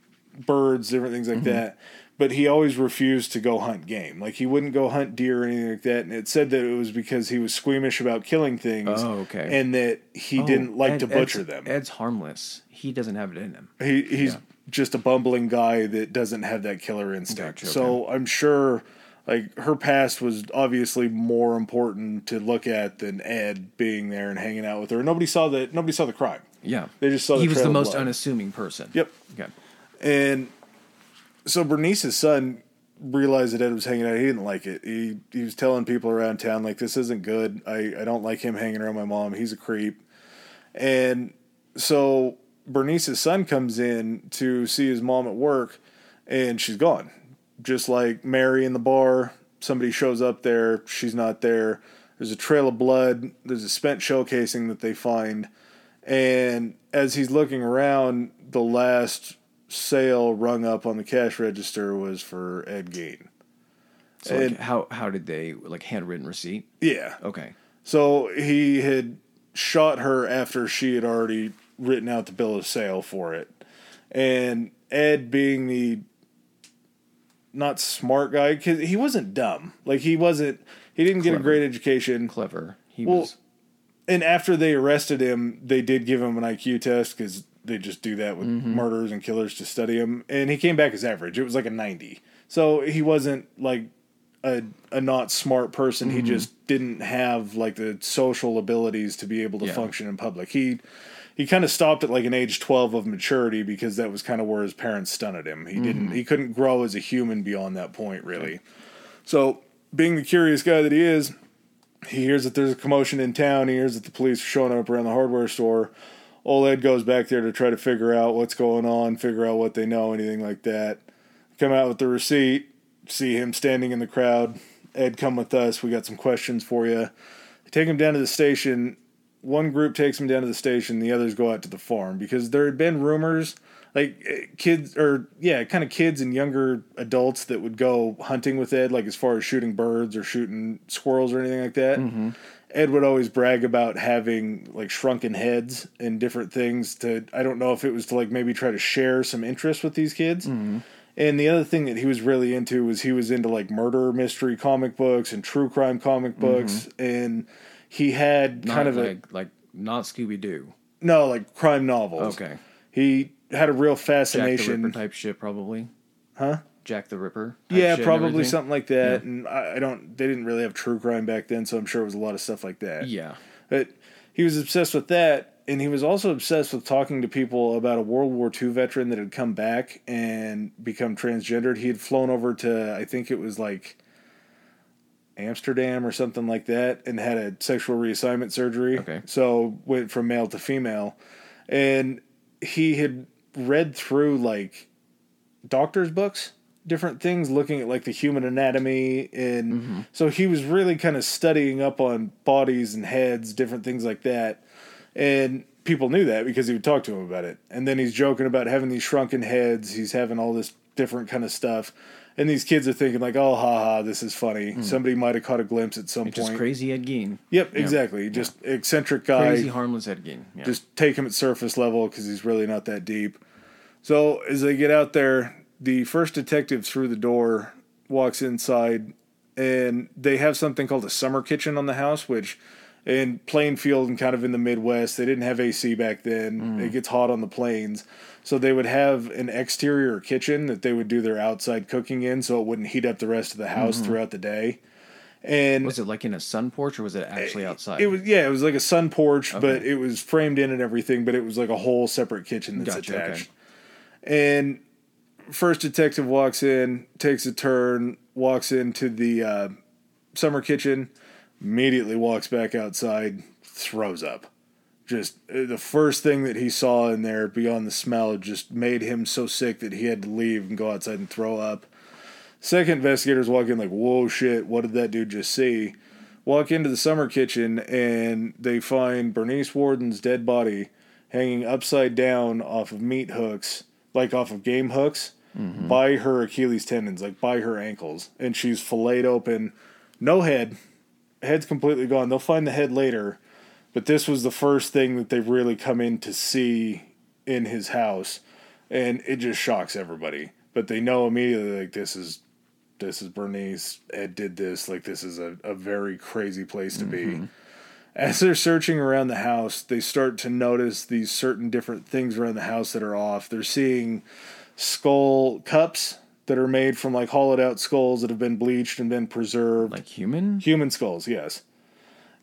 birds, different things like mm-hmm. that. But he always refused to go hunt game. Like, he wouldn't go hunt deer or anything like that. And it said that it was because he was squeamish about killing things. Oh, okay. And that he oh, didn't like Ed, to butcher Ed's, them. Ed's harmless. He doesn't have it in him. He He's yeah. just a bumbling guy that doesn't have that killer instinct. Gotcha, okay. So I'm sure, like, her past was obviously more important to look at than Ed being there and hanging out with her. Nobody saw the, nobody saw the crime. Yeah. They just saw the He was the most blood. unassuming person. Yep. Okay. And so Bernice's son realized that Ed was hanging out. He didn't like it. He he was telling people around town, like, this isn't good. I, I don't like him hanging around my mom. He's a creep. And so Bernice's son comes in to see his mom at work, and she's gone. Just like Mary in the bar, somebody shows up there. She's not there. There's a trail of blood. There's a spent shell casing that they find. And as he's looking around, the last sale rung up on the cash register was for Ed Gein. So and, like, how, how did they, like, handwritten receipt? Yeah. Okay. So he had shot her after she had already written out the bill of sale for it. And Ed, being the not smart guy, because he wasn't dumb. Like, he wasn't, he didn't Clever. get a great education. Clever. He well, was. And after they arrested him, they did give him an I Q test, because they just do that with mm-hmm. murderers and killers to study him. And he came back as average. It was like a ninety. So he wasn't like a a not smart person. Mm-hmm. He just didn't have like the social abilities to be able to yeah. function in public. He he kind of stopped at like an age twelve of maturity, because that was kind of where his parents stunted him. He mm-hmm. didn't he couldn't grow as a human beyond that point, really. Okay. So being the curious guy that he is, he hears that there's a commotion in town. He hears that the police are showing up around the hardware store. Old Ed goes back there to try to figure out what's going on, figure out what they know, anything like that. Come out with the receipt, see him standing in the crowd. Ed, come with us. We got some questions for you. They take him down to the station. One group takes him down to the station. The others go out to the farm, because there had been rumors, like kids or, yeah, kind of kids and younger adults that would go hunting with Ed, like as far as shooting birds or shooting squirrels or anything like that. Mm-hmm. Ed would always brag about having like shrunken heads and different things to, I don't know if it was to like maybe try to share some interest with these kids. Mm-hmm. And the other thing that he was really into was he was into like murder mystery comic books and true crime comic books. Mm-hmm. And he had not kind of like, a, like not Scooby-Doo. No, like crime novels. Okay. He had a real fascination. Jack the Ripper type shit, probably. Huh? Jack the Ripper. Yeah, probably something like that. Yeah. And I, I don't, they didn't really have true crime back then, so I'm sure it was a lot of stuff like that. Yeah. But he was obsessed with that, and he was also obsessed with talking to people about a World War Two veteran that had come back and become transgendered. He had flown over to, I think it was like Amsterdam or something like that, and had a sexual reassignment surgery. Okay. So went from male to female. And he had read through like doctor's books, different things, looking at like the human anatomy. And mm-hmm. so he was really kind of studying up on bodies and heads, different things like that. And people knew that because he would talk to him about it. And then he's joking about having these shrunken heads. He's having all this different kind of stuff. And these kids are thinking like, oh, ha ha, this is funny. Mm. Somebody might have caught a glimpse at some it's point. Just crazy Ed Gein. Yep, yeah. exactly. Just yeah. eccentric guy. Crazy, harmless Ed Gein. Yeah. Just take him at surface level because he's really not that deep. So as they get out there, the first detective through the door walks inside, and they have something called a summer kitchen on the house, which in Plainfield and kind of in the Midwest, they didn't have A C back then. Mm. It gets hot on the plains. So they would have an exterior kitchen that they would do their outside cooking in, so it wouldn't heat up the rest of the house mm. throughout the day. And was it like in a sun porch, or was it actually outside? It was, yeah, it was like a sun porch, okay. but it was framed in and everything, but it was like a whole separate kitchen that's gotcha, attached. Okay. And first detective walks in, takes a turn, walks into the uh, summer kitchen, immediately walks back outside, throws up. Just the first thing that he saw in there beyond the smell just made him so sick that he had to leave and go outside and throw up. Second investigators walk in like, whoa, shit, what did that dude just see? Walk into the summer kitchen, and they find Bernice Warden's dead body hanging upside down off of meat hooks, like off of game hooks, mm-hmm. by her Achilles tendons, like by her ankles. And she's filleted open. No head. Head's completely gone. They'll find the head later. But this was the first thing that they've really come in to see in his house. And it just shocks everybody. But they know immediately, like, this is this is Bernice. Ed did this. Like, this is a, a very crazy place to mm-hmm. be. As they're searching around the house, they start to notice these certain different things around the house that are off. They're seeing skull cups that are made from, like, hollowed out skulls that have been bleached and been preserved. Like human? Human skulls, yes.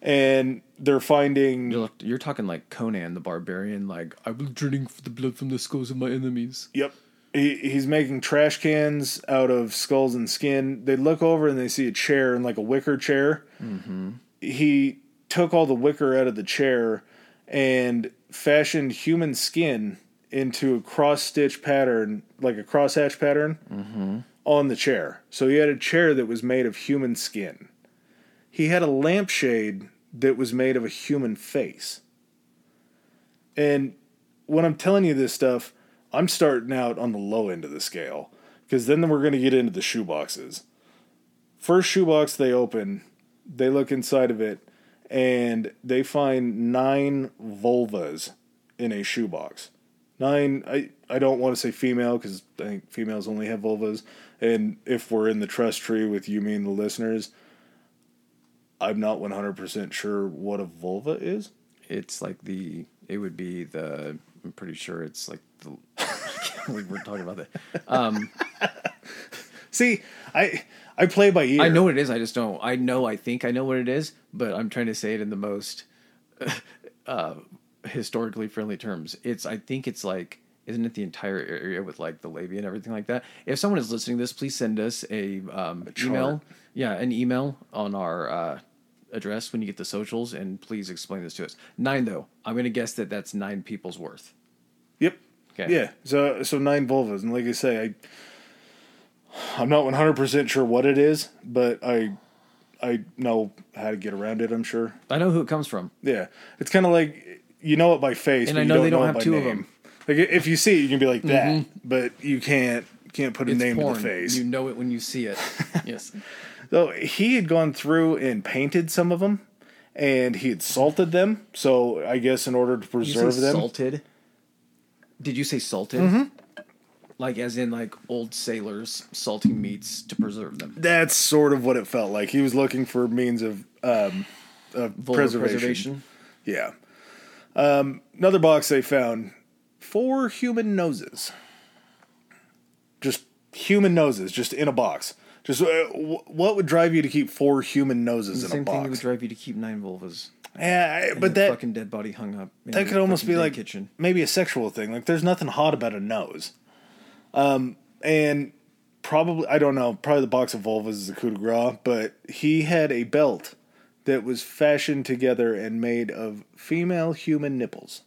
and they're finding... You're, you're talking like Conan the Barbarian, like, I was drinking the blood from the skulls of my enemies. Yep. He, he's making trash cans out of skulls and skin. They look over and they see a chair, and like a wicker chair. Mm-hmm. He took all the wicker out of the chair and fashioned human skin into a cross-stitch pattern, like a cross-hatch pattern, mm-hmm. on the chair. So he had a chair that was made of human skin. He had a lampshade that was made of a human face. And when I'm telling you this stuff, I'm starting out on the low end of the scale, because then we're going to get into the shoeboxes. First shoebox they open, they look inside of it, and they find nine vulvas in a shoebox. Nine, I, I don't want to say female, because I think females only have vulvas. And if we're in the trust tree with you, me, and the listeners, I'm not one hundred percent sure what a vulva is. It's like the, it would be the, I'm pretty sure it's like the, I can't believe we're talking about that. Um, See, I I play by ear. I know what it is. I just don't. I know, I think I know what it is, but I'm trying to say it in the most uh, historically friendly terms. It's, I think it's like, isn't it the entire area with like the labia and everything like that? If someone is listening to this, please send us a, um, a email. Yeah, an email on our uh, address when you get the socials, and please explain this to us. Nine, though. I'm going to guess that that's nine people's worth. Yep. Okay. Yeah, so so nine vulvas. And like I say, I, I'm not one hundred percent sure what it is, but I I know how to get around it, I'm sure. I know who it comes from. Yeah. It's kind of like, you know it by face, and but I know you don't they don't know have it by two name. Of them. Like, if you see it, you can be like that, mm-hmm. but you can't can't put a it's name porn. To the face. You know it when you see it. Yes. So he had gone through and painted some of them, and he had salted them. So I guess in order to preserve them, salted. Did you say salted? Mm-hmm. Like as in like old sailors salting meats to preserve them. That's sort of what it felt like. He was looking for means of um, of preservation. preservation. Yeah. Um, another box they found: four human noses. Just human noses, just in a box. Just uh, w- what would drive you to keep four human noses the in a box? Same thing would drive you to keep nine vulvas. Yeah, I, but that fucking dead body hung up. In that could almost be like kitchen. Maybe a sexual thing. Like there's nothing hot about a nose. Um, and probably I don't know. Probably the box of vulvas is a coup de grace. But he had a belt that was fashioned together and made of female human nipples.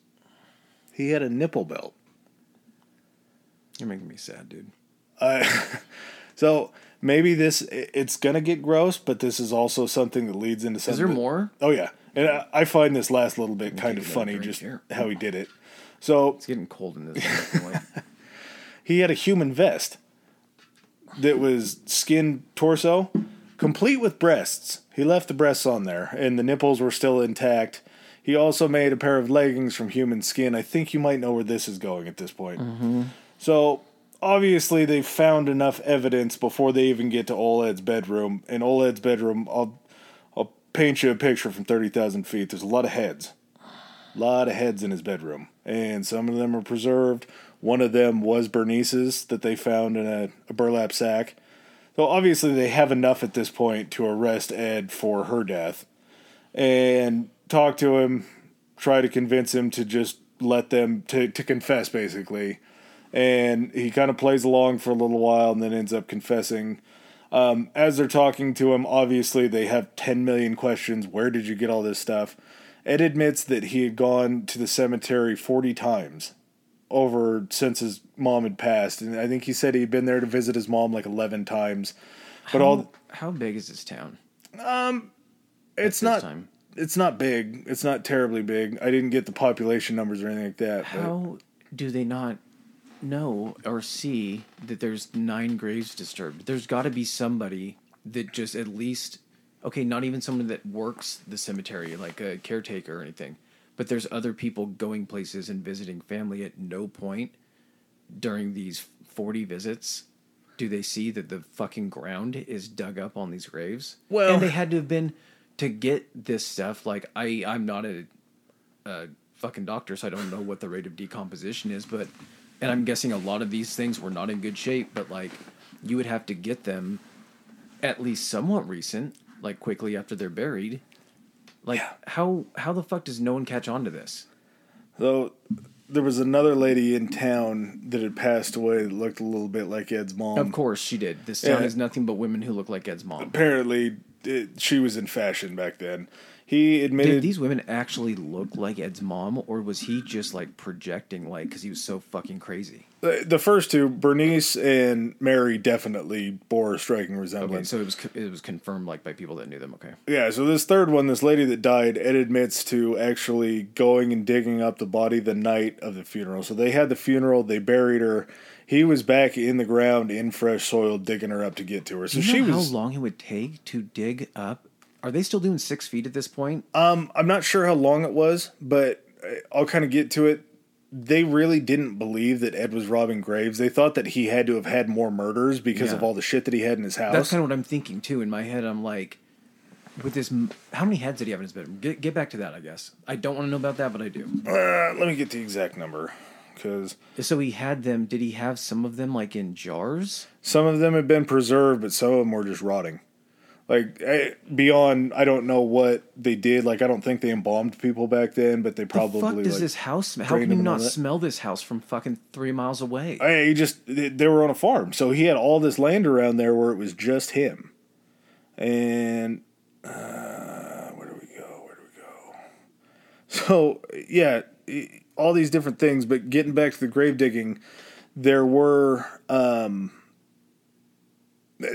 He had a nipple belt. You're making me sad, dude. Uh, so. Maybe this, it's going to get gross, but this is also something that leads into something. Is there more? Oh, yeah. And I, I find this last little bit kind of funny, just here. How he did it. So it's getting cold in this. He had a human vest that was skin torso, complete with breasts. He left the breasts on there, and the nipples were still intact. He also made a pair of leggings from human skin. I think you might know where this is going at this point. Mm-hmm. So... obviously, they found enough evidence before they even get to Oled's bedroom. In Oled's bedroom, I'll I'll paint you a picture from thirty thousand feet. There's a lot of heads. A lot of heads in his bedroom. And some of them are preserved. One of them was Bernice's that they found in a, a burlap sack. So obviously, they have enough at this point to arrest Ed for her death. And talk to him, try to convince him to just let them, to, to confess, basically. And he kind of plays along for a little while and then ends up confessing. Um, as they're talking to him, obviously they have ten million questions. Where did you get all this stuff? Ed admits that he had gone to the cemetery forty times over since his mom had passed. And I think he said he'd been there to visit his mom like eleven times. But how, all how big is this town? Um, It's not... Time? It's not big. It's not terribly big. I didn't get the population numbers or anything like that. How but. do they not... know or see that there's nine graves disturbed? There's got to be somebody that just at least, okay, not even someone that works the cemetery, like a caretaker or anything, but there's other people going places and visiting family. At no point during these forty visits do they see that the fucking ground is dug up on these graves. Well, and they had to have been to get this stuff. Like I, I'm not a, a fucking doctor, so I don't know what the rate of decomposition is, but and I'm guessing a lot of these things were not in good shape, but like you would have to get them at least somewhat recent, like quickly after they're buried, Like, yeah. how how the fuck does no one catch on to this? Though, there was another lady in town that had passed away that looked a little bit like Ed's mom. Of course she did. This town and is nothing but women who look like Ed's mom. Apparently, it, she was in fashion back then. He admitted... Did these women actually look like Ed's mom, or was he just, like, projecting, like, because he was so fucking crazy? The, the first two, Bernice and Mary, definitely bore a striking resemblance. Okay, so it was it was confirmed, like, by people that knew them, okay. Yeah, so this third one, this lady that died, Ed admits to actually going and digging up the body the night of the funeral. So they had the funeral, they buried her. He was back in the ground in fresh soil digging her up to get to her. So Do you she know was, how long it would take to dig up? Are they still doing six feet at this point? Um, I'm not sure how long it was, but I'll kind of get to it. They really didn't believe that Ed was robbing graves. They thought that he had to have had more murders because yeah. of all the shit that he had in his house. That's kind of what I'm thinking, too. In my head, I'm like, with this, how many heads did he have in his bedroom? Get, get back to that, I guess. I don't want to know about that, but I do. Uh, let me get the exact number. Cause so he had them. Did he have some of them, like, in jars? Some of them had been preserved, but some of them were just rotting. Like, I, beyond, I don't know what they did. Like, I don't think they embalmed people back then, but they probably... The fuck does like, this house smell? How can you not smell this house from fucking three miles away? I, he just... They were on a farm, so he had all this land around there where it was just him. And... Uh, where do we go? Where do we go? So, yeah, all these different things, but getting back to the grave digging, there were... um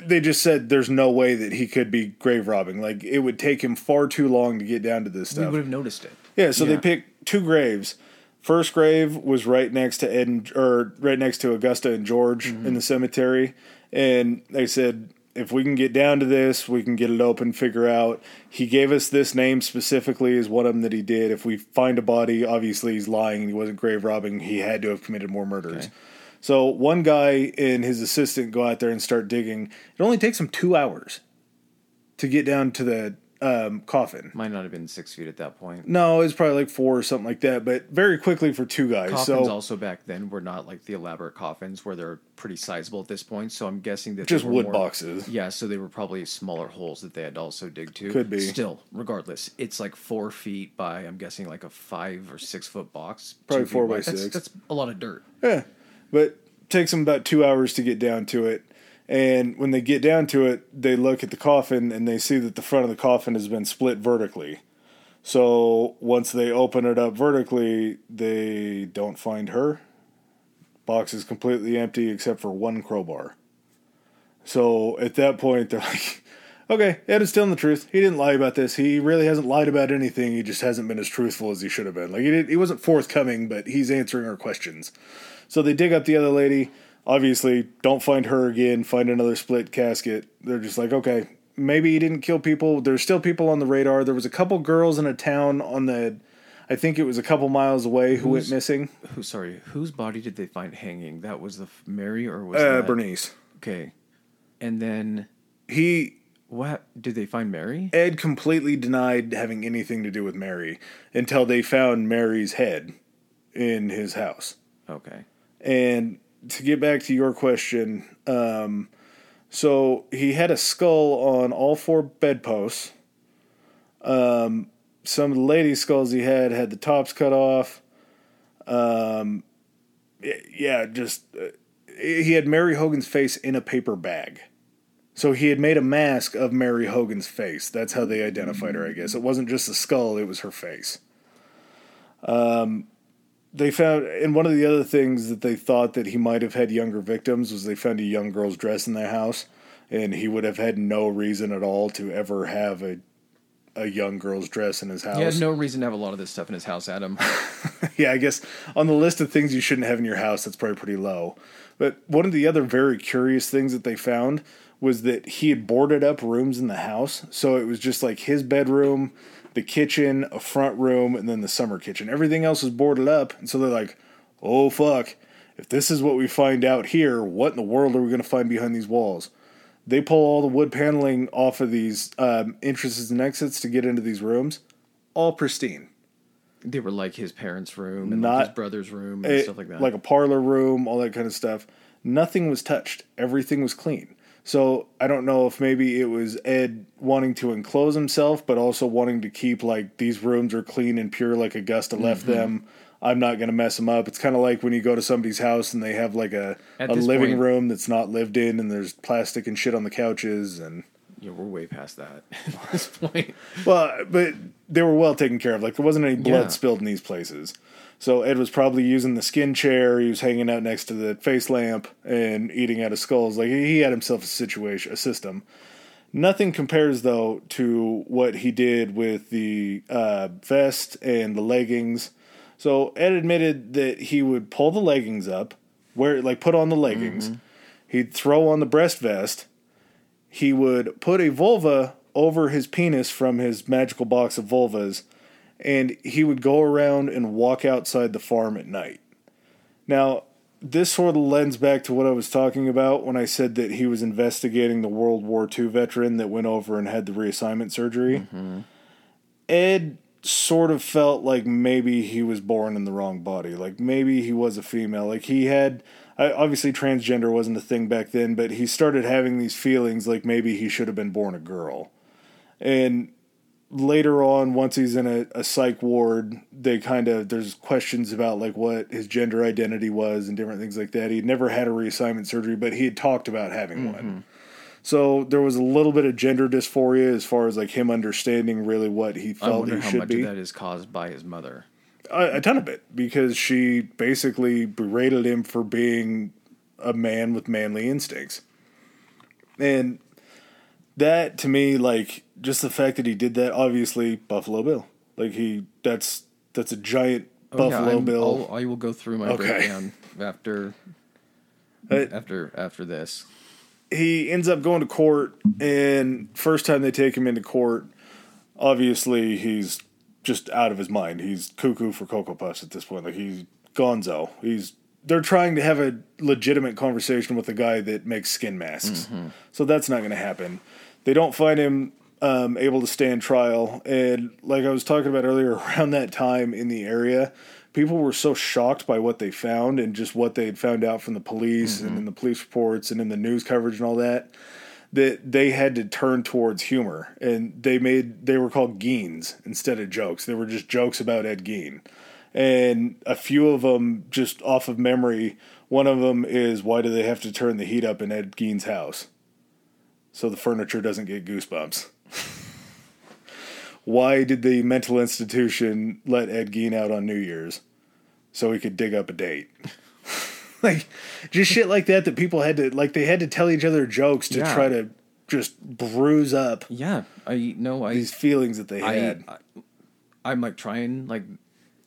They just said there's no way that he could be grave robbing. Like, it would take him far too long to get down to this stuff. We would have noticed it. Yeah, so yeah. they picked two graves. First grave was right next to Ed and, or right next to Augusta and George mm-hmm. in the cemetery. And they said, if we can get down to this, we can get it open, figure out. He gave us this name specifically as one of them that he did. If we find a body, obviously he's lying. He wasn't grave robbing. He had to have committed more murders. Okay. So one guy and his assistant go out there and start digging. It only takes them two hours to get down to the um, coffin. Might not have been six feet at that point. No, it was probably like four or something like that, but very quickly for two guys. Coffins so, also back then were not like the elaborate coffins where they're pretty sizable at this point, so I'm guessing that just they were wood more, boxes. Yeah, so they were probably smaller holes that they had to also dig to. Could be. Still, regardless, it's like four feet by, I'm guessing, like a five or six foot box. Probably four by six. That's, that's a lot of dirt. Yeah. But it takes them about two hours to get down to it. And when they get down to it, they look at the coffin and they see that the front of the coffin has been split vertically. So once they open it up vertically, they don't find her. Box is completely empty except for one crowbar. So at that point, they're like, okay, Ed is telling the truth. He didn't lie about this. He really hasn't lied about anything. He just hasn't been as truthful as he should have been. Like, he did, he wasn't forthcoming, but he's answering our questions. So they dig up the other lady. Obviously, don't find her again. Find another split casket. They're just like, okay, maybe he didn't kill people. There's still people on the radar. There was a couple girls in a town on the, I think it was a couple miles away who who's, went missing. Who? Sorry, whose body did they find hanging? That was the Mary or was uh, that? Bernice. Okay. And then... He... What did they find Mary? Ed completely denied having anything to do with Mary until they found Mary's head in his house. Okay. And to get back to your question, um, so he had a skull on all four bedposts. Um, some of the ladies' skulls he had had the tops cut off. Um, yeah, just uh, he had Mary Hogan's face in a paper bag. So he had made a mask of Mary Hogan's face. That's how they identified her, I guess. It wasn't just the skull, it was her face. Um, they found, and one of the other things that they thought that he might have had younger victims was they found a young girl's dress in their house, and he would have had no reason at all to ever have a a young girl's dress in his house. He had no reason to have a lot of this stuff in his house, Adam. Yeah, I guess on the list of things you shouldn't have in your house, that's probably pretty low. But one of the other very curious things that they found was that he had boarded up rooms in the house. So it was just like his bedroom, the kitchen, a front room, and then the summer kitchen. Everything else was boarded up. And so they're like, oh, fuck. If this is what we find out here, what in the world are we going to find behind these walls? They pull all the wood paneling off of these um, entrances and exits to get into these rooms. All pristine. They were like his parents' room and Not like his brother's room and a, stuff like that. Like a parlor room, all that kind of stuff. Nothing was touched. Everything was clean. So I don't know if maybe it was Ed wanting to enclose himself, but also wanting to keep, like, these rooms are clean and pure like Augusta mm-hmm. left them. I'm not going to mess them up. It's kind of like when you go to somebody's house and they have, like, a, a living point, room that's not lived in and there's plastic and shit on the couches. And yeah, we're way past that at this point. Well, but they were well taken care of. Like, there wasn't any blood yeah. spilled in these places. So Ed was probably using the skin chair. He was hanging out next to the face lamp and eating out of skulls. Like, he had himself a situation, a system. Nothing compares, though, to what he did with the uh, vest and the leggings. So Ed admitted that he would pull the leggings up, wear, like, put on the leggings. Mm-hmm. He'd throw on the breast vest. He would put a vulva over his penis from his magical box of vulvas. And he would go around and walk outside the farm at night. Now, this sort of lends back to what I was talking about when I said that he was investigating the World War Two veteran that went over and had the reassignment surgery. Mm-hmm. Ed sort of felt like maybe he was born in the wrong body. Like, maybe he was a female. Like, he had... Obviously, transgender wasn't a thing back then, but he started having these feelings like maybe he should have been born a girl. And... later on, once he's in a, a psych ward, they kind of, there's questions about, like, what his gender identity was and different things like that. He'd never had a reassignment surgery, but he had talked about having mm-hmm. one. So there was a little bit of gender dysphoria as far as, like, him understanding really what he felt he should be. I wonder how much of that is caused by his mother. A, a ton of it, because she basically berated him for being a man with manly instincts. And that, to me, like... just the fact that he did that, obviously, Buffalo Bill. Like, he, that's that's a giant oh, Buffalo yeah, Bill. I'll, I will go through my okay. breakdown after, uh, after, after this. He ends up going to court, and first time they take him into court, obviously, he's just out of his mind. He's cuckoo for Cocoa Puffs at this point. Like, he's gonzo. He's... They're trying to have a legitimate conversation with a guy that makes skin masks. Mm-hmm. So that's not going to happen. They don't find him... Um, able to stand trial. And like I was talking about earlier, around that time in the area, people were so shocked by what they found and just what they had found out from the police mm-hmm. and in the police reports and in the news coverage and all that, that they had to turn towards humor. And they made, they were called Geins instead of jokes. They were just jokes about Ed Gein. And a few of them, just off of memory, one of them is, why do they have to turn the heat up in Ed Gein's house? So the furniture doesn't get goosebumps. Why did the mental institution let Ed Gein out on New Year's so he could dig up a date? Like, just shit like that that people had to, like, they had to tell each other jokes to yeah. try to just bruise up yeah I know I these feelings that they I, had I, I'm like trying like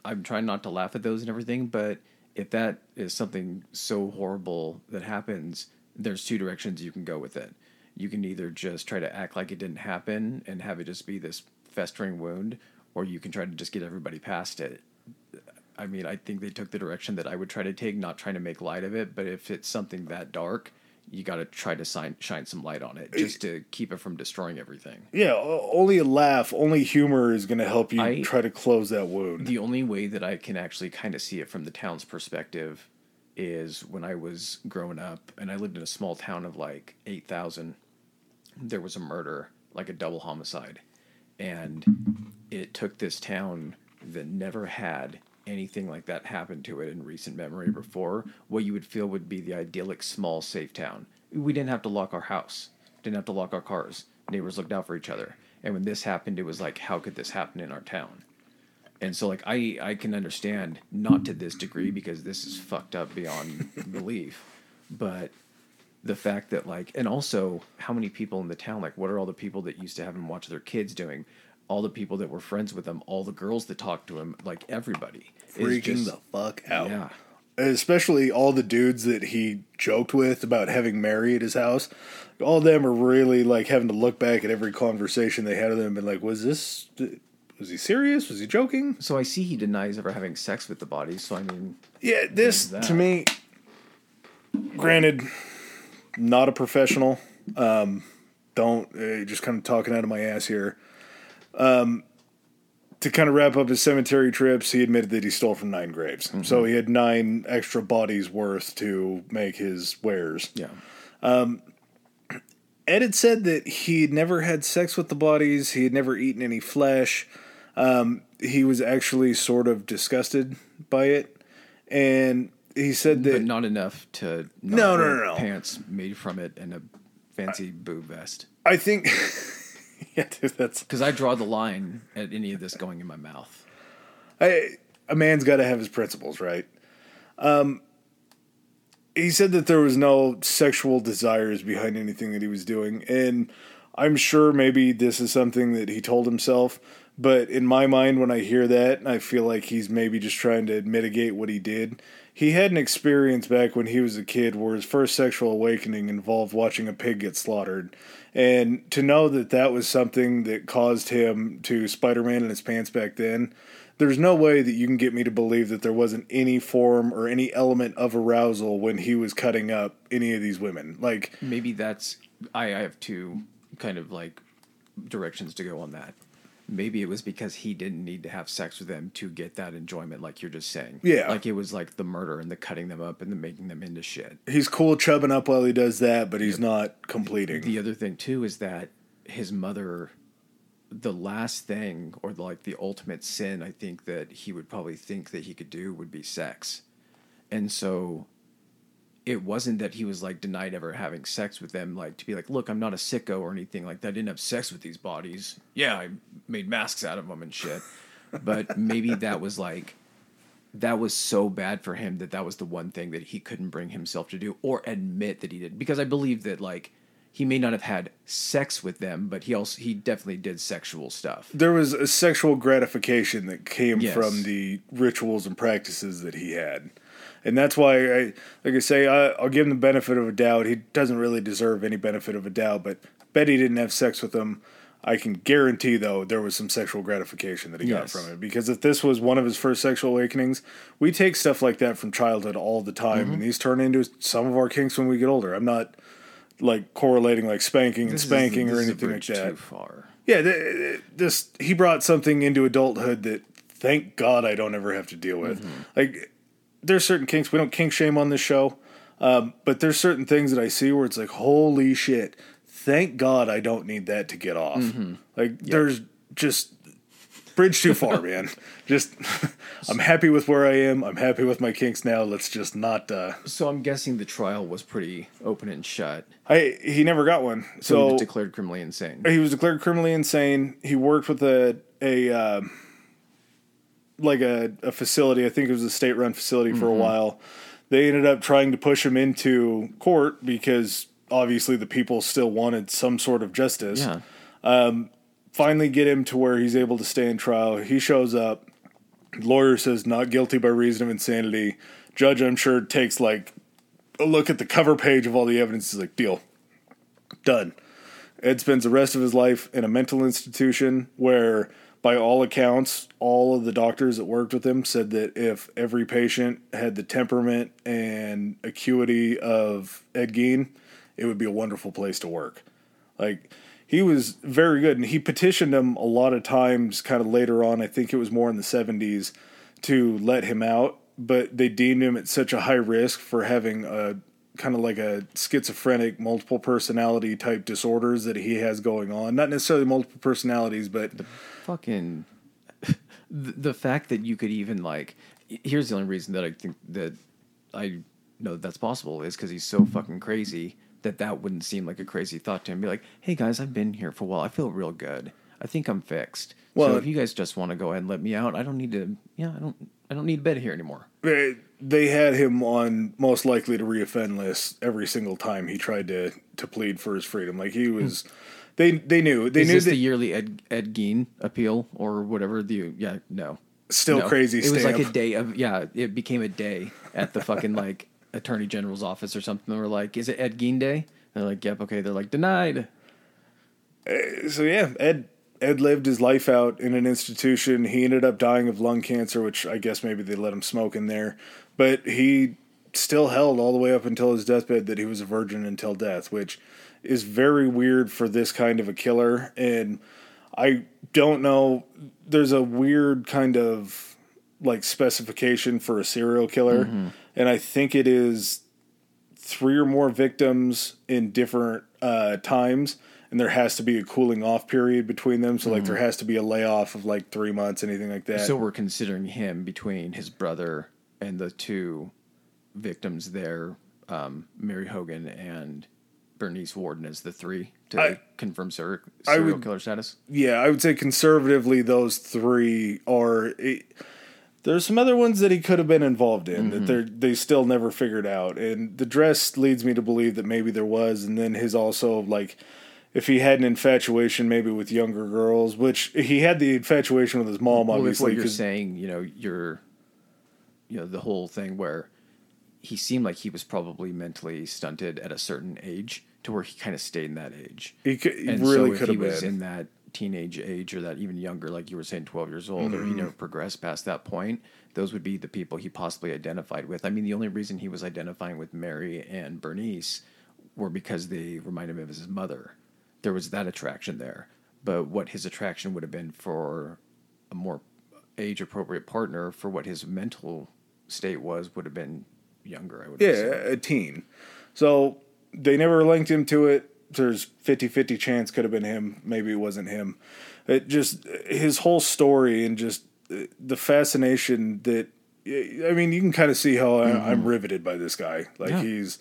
I'm trying not to laugh at those and everything, but if that is something so horrible that happens, there's two directions you can go with it. You can either just try to act like it didn't happen and have it just be this festering wound, or you can try to just get everybody past it. I mean, I think they took the direction that I would try to take, not trying to make light of it, but if it's something that dark, you got to try to shine, shine some light on it just to keep it from destroying everything. Yeah, only a laugh, only humor is going to help you I, try to close that wound. The only way that I can actually kind of see it from the town's perspective is when I was growing up, and I lived in a small town of like eight thousand, there was a murder, like a double homicide. And it took this town that never had anything like that happen to it in recent memory before, what you would feel would be the idyllic, small, safe town. We didn't have to lock our house. Didn't have to lock our cars. Neighbors looked out for each other. And when this happened, it was like, how could this happen in our town? And so, like, I, I can understand, not to this degree, because this is fucked up beyond belief, but... the fact that, like, and also how many people in the town, like, what are all the people that used to have him watch their kids doing? All the people that were friends with him, all the girls that talked to him, like, everybody. Freaking just, the fuck out. Yeah. Especially all the dudes that he joked with about having Mary at his house. All of them are really, like, having to look back at every conversation they had with him and been like, was this, was he serious? Was he joking? So I see he denies ever having sex with the body, so I mean. Yeah, this, to me, granted... not a professional. Um, don't uh, just kind of talking out of my ass here. Um, to kind of wrap up his cemetery trips, he admitted that he stole from nine graves. Mm-hmm. So he had nine extra bodies worth to make his wares. Yeah. Um, Ed had said that he'd never had sex with the bodies. He had never eaten any flesh. Um, he was actually sort of disgusted by it. And he said that... But not enough to... Not no, no, no, no. Pants made from it and a fancy I, boob vest. I think... yeah, dude, that's... Because I draw the line at any of this going in my mouth. I, a man's got to have his principles, right? Um... He said that there was no sexual desires behind anything that he was doing. And I'm sure maybe this is something that he told himself. But in my mind, when I hear that, I feel like he's maybe just trying to mitigate what he did. He had an experience back when he was a kid where his first sexual awakening involved watching a pig get slaughtered. And to know that that was something that caused him to Spider-Man in his pants back then... There's no way that you can get me to believe that there wasn't any form or any element of arousal when he was cutting up any of these women. Like maybe that's, I, I have two kind of like directions to go on that. Maybe it was because he didn't need to have sex with them to get that enjoyment. Like you're just saying, yeah, like it was like the murder and the cutting them up and the making them into shit. He's cool chubbing up while he does that, but he's yeah. not completing. The other thing too, is that his mother, the last thing or like the ultimate sin I think that he would probably think that he could do would be sex. And so it wasn't that he was like denied ever having sex with them, like to be like, look, I'm not a sicko or anything like that. I didn't have sex with these bodies. Yeah. I made masks out of them and shit. But maybe that was like, that was so bad for him that that was the one thing that he couldn't bring himself to do or admit that he did. Because I believe that like, he may not have had sex with them, but he also he definitely did sexual stuff. There was a sexual gratification that came yes. from the rituals and practices that he had. And that's why, I, like I say, I, I'll give him the benefit of a doubt. He doesn't really deserve any benefit of a doubt, but I bet he didn't have sex with them. I can guarantee, though, there was some sexual gratification that he yes. got from it. Because if this was one of his first sexual awakenings, we take stuff like that from childhood all the time, mm-hmm. and these turn into some of our kinks when we get older. I'm not... like correlating like spanking and this spanking is, or anything like that. Too far. Yeah, th- this he brought something into adulthood that thank God I don't ever have to deal with. Mm-hmm. Like there's certain kinks. We don't kink shame on this show, um, but there's certain things that I see where it's like, holy shit, thank God I don't need that to get off. Mm-hmm. Like yep. there's just bridge too far, man. Just I'm happy with where I am. I'm happy with my kinks now. Let's just not. Uh... So I'm guessing the trial was pretty open and shut. I he never got one. So, so he was declared criminally insane. He was declared criminally insane. He worked with a a uh, like a, a facility. I think it was a state run facility for mm-hmm. a while. They ended up trying to push him into court because obviously the people still wanted some sort of justice. Yeah. Um, Finally get him to where he's able to stand trial. He shows up. Lawyer says not guilty by reason of insanity. Judge, I'm sure, takes like a look at the cover page of all the evidence. He's like, deal. Done. Ed spends the rest of his life in a mental institution where, by all accounts, all of the doctors that worked with him said that if every patient had the temperament and acuity of Ed Gein, it would be a wonderful place to work. Like... He was very good, and he petitioned him a lot of times kind of later on, I think it was more in the seventies, to let him out, but they deemed him at such a high risk for having a kind of like a schizophrenic multiple personality type disorders that he has going on. Not necessarily multiple personalities, but... The fucking... the fact that you could even like... Here's the only reason that I think that I know that that's possible is because he's so fucking crazy... that that wouldn't seem like a crazy thought to him. Be like, hey, guys, I've been here for a while. I feel real good. I think I'm fixed. Well, so if you guys just want to go ahead and let me out, I don't need to, yeah, I don't I don't need a bed here anymore. They had him on most likely to reoffend lists every single time he tried to, to plead for his freedom. Like he was, they they knew. They Is knew this that, the yearly Ed, Ed Gein appeal or whatever? The Yeah, no. Still no. crazy It stamp. Was like a day of, yeah, it became a day at the fucking like, Attorney General's office or something. They were like, is it Ed Gein Day? And they're like, yep, okay. They're like, denied. Uh, so yeah, Ed Ed lived his life out in an institution. He ended up dying of lung cancer, which I guess maybe they let him smoke in there. But he still held all the way up until his deathbed that he was a virgin until death, which is very weird for this kind of a killer. And I don't know. There's a weird kind of like specification for a serial killer. Mm-hmm. And I think it is three or more victims in different uh, times, and there has to be a cooling off period between them. So, like, mm. there has to be a layoff of like three months, anything like that. So we're considering him between his brother and the two victims there, um, Mary Hogan and Bernice Warden, as the three to I, confirm ser- serial would, killer status. Yeah, I would say conservatively those three are. It, There's some other ones that he could have been involved in mm-hmm. that they still never figured out. And the dress leads me to believe that maybe there was. And then his also, like, if he had an infatuation maybe with younger girls, which he had the infatuation with his mom, well, obviously. What you're saying, you know, you're, you know, the whole thing where he seemed like he was probably mentally stunted at a certain age to where he kind of stayed in that age. He, could, he and really so could have been. He was in that teenage age or that even younger, like you were saying, twelve years old, mm-hmm. or he never progressed past that point, those would be the people he possibly identified with. I mean, the only reason he was identifying with Mary and Bernice were because they reminded him of his mother. There was that attraction there. But what his attraction would have been for a more age-appropriate partner for what his mental state was would have been younger, I would yeah, say. A teen. So they never linked him to it. There's fifty-fifty chance could have been him. Maybe it wasn't him. It just, his whole story and just the fascination that, I mean, you can kind of see how mm-hmm. I'm riveted by this guy. Like yeah. he's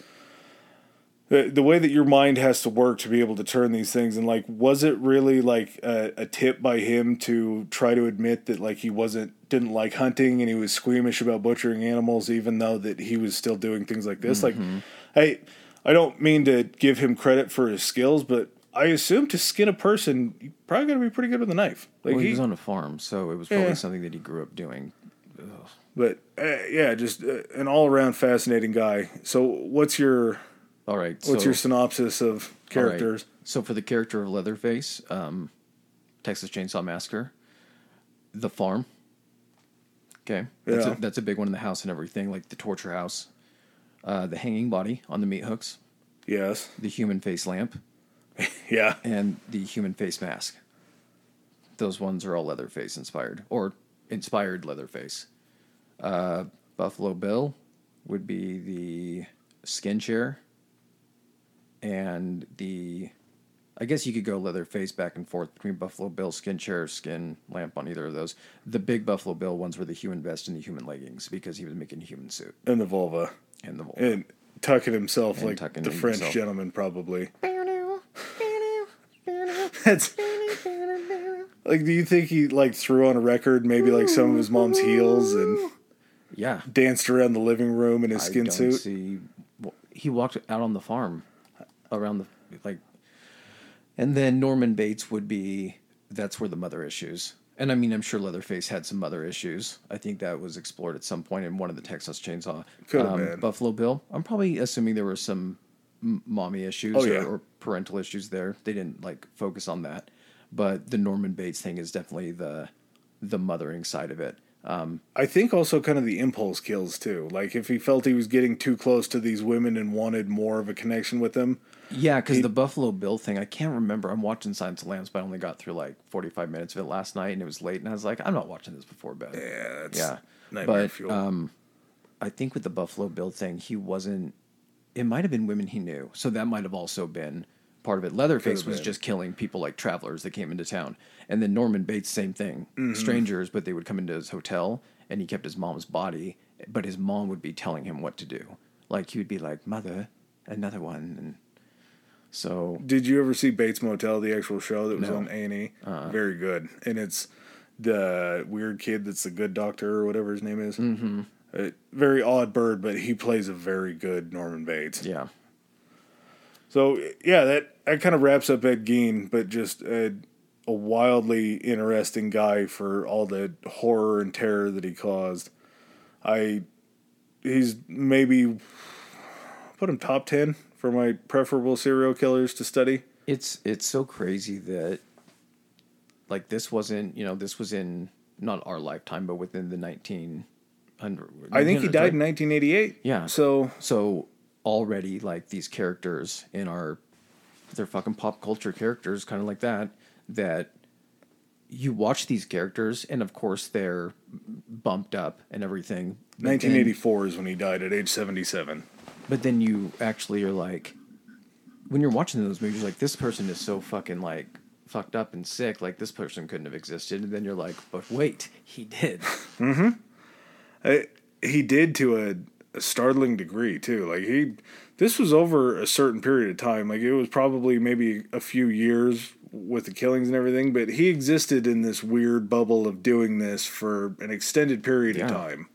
the, the way that your mind has to work to be able to turn these things. And like, was it really like a, a tip by him to try to admit that like, he wasn't, didn't like hunting and he was squeamish about butchering animals, even though that he was still doing things like this. Mm-hmm. Like, I, I don't mean to give him credit for his skills, but I assume to skin a person, you probably got to be pretty good with a knife. Like well, he, he was on a farm, so it was probably yeah. something that he grew up doing. Ugh. But, uh, yeah, just uh, an all-around fascinating guy. So what's your all right? What's so, your synopsis of characters? Right. So for the character of Leatherface, um, Texas Chainsaw Massacre, the farm. Okay. That's, yeah. a, that's a big one in the house and everything, like the torture house. Uh, the hanging body on the meat hooks. Yes. The human face lamp. yeah. And the human face mask. Those ones are all Leatherface inspired or inspired Leatherface. Uh, Buffalo Bill would be the skin chair. And the, I guess you could go Leatherface back and forth between Buffalo Bill, skin chair, skin lamp on either of those. The big Buffalo Bill ones were the human vest and the human leggings because he was making a human suit. And the vulva. And, the and tucking himself and like tucking the French himself. Gentleman, probably. That's like. Do you think he like threw on a record, maybe like some of his mom's heels, and yeah, danced around the living room in his I skin don't suit? See, well, he walked out on the farm, around the like, and then Norman Bates would be. That's where the mother issues. And I mean, I'm sure Leatherface had some other issues. I think that was explored at some point in one of the Texas Chainsaw. Could have um, been. Buffalo Bill. I'm probably assuming there were some m- mommy issues oh, or, yeah. or parental issues there. They didn't like focus on that. But the Norman Bates thing is definitely the the mothering side of it. Um, I think also kind of the impulse kills too. Like if he felt he was getting too close to these women and wanted more of a connection with them. Yeah, because the Buffalo Bill thing, I can't remember. I'm watching Silence of the Lambs, but I only got through like forty-five minutes of it last night, and it was late, and I was like, I'm not watching this before bed. Yeah, that's yeah. nightmare but, fuel. Um, I think with the Buffalo Bill thing, he wasn't... It might have been women he knew, so that might have also been part of it. Leatherface was just killing people like travelers that came into town. And then Norman Bates, same thing. Mm-hmm. Strangers, but they would come into his hotel, and he kept his mom's body, but his mom would be telling him what to do. Like, he would be like, Mother, another one, and... So, did you ever see Bates Motel, the actual show that was no. on A and E? Uh-huh. Very good. And it's the weird kid that's the good doctor or whatever his name is. Mm-hmm. A very odd bird, but he plays a very good Norman Bates. Yeah. So, yeah, that, that kind of wraps up Ed Gein, but just a, a wildly interesting guy for all the horror and terror that he caused. I, he's maybe, put him top ten. For my preferable serial killers to study. It's it's so crazy that like this wasn't, you know, this was in not our lifetime, but within the nineteen hundreds. I think he died right? in nineteen eighty-eight. Yeah. So so already like these characters in our, they're fucking pop culture characters, kind of like that, that you watch these characters and of course they're bumped up and everything. nineteen eighty-four and, is when he died at age seventy-seven. But then you actually are like, when you're watching those movies, you're like, this person is so fucking, like, fucked up and sick. Like, this person couldn't have existed. And then you're like, but wait, he did. Mm-hmm. I, he did to a, a startling degree, too. Like, he... This was over a certain period of time. Like, it was probably maybe a few years with the killings and everything, but he existed in this weird bubble of doing this for an extended period yeah. of time.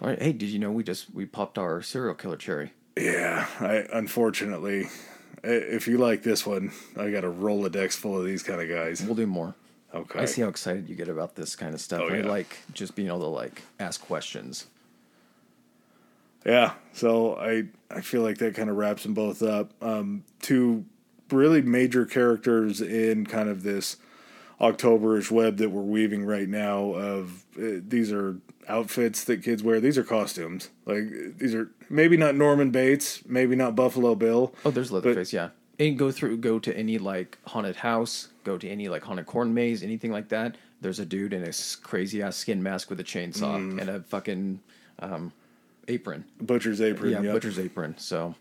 All right. Hey, did you know we just, we popped our serial killer cherry? Yeah. I, unfortunately, if you like this one, I got a Rolodex full of these kind of guys. We'll do more. Okay. I see how excited you get about this kind of stuff. Oh, I yeah. like just being able to, like, ask questions. Yeah, so I I feel like that kind of wraps them both up. Um, two really major characters in kind of this Octoberish web that we're weaving right now of uh, these are outfits that kids wear. These are costumes. Like, these are maybe not Norman Bates, maybe not Buffalo Bill. Oh, there's Leatherface, yeah. And go through, go to any, like, haunted house, go to any, like, haunted corn maze, anything like that. There's a dude in a crazy-ass skin mask with a chainsaw mm. and a fucking... Um, apron. Butcher's apron. Yeah, yep. Butcher's apron. So,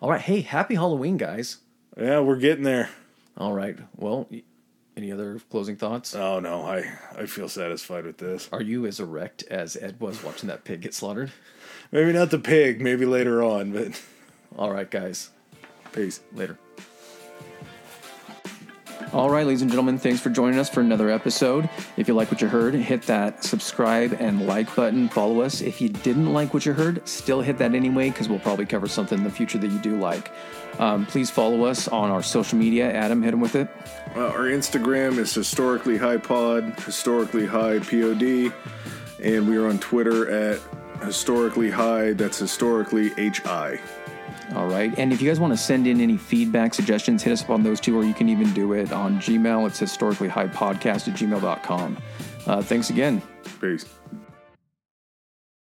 all right. Hey, happy Halloween, guys. Yeah, we're getting there. All right. Well, any other closing thoughts? Oh, no. I, I feel satisfied with this. Are you as erect as Ed was watching that pig get slaughtered? Maybe not the pig. Maybe later on, but... All right, guys. Peace. Later. All right, ladies and gentlemen, thanks for joining us for another episode. If you like what you heard, hit that subscribe and like button. Follow us. If you didn't like what you heard, still hit that anyway, because we'll probably cover something in the future that you do like. Um, please follow us on our social media. Adam, hit him with it. Uh, our Instagram is Historically High Pod, Historically High P O D, and we are on Twitter at Historically High. That's Historically H I. All right. And if you guys want to send in any feedback, suggestions, hit us up on those two, or you can even do it on Gmail. It's historicallyhighpodcast at gmail dot com. Uh, thanks again. Peace.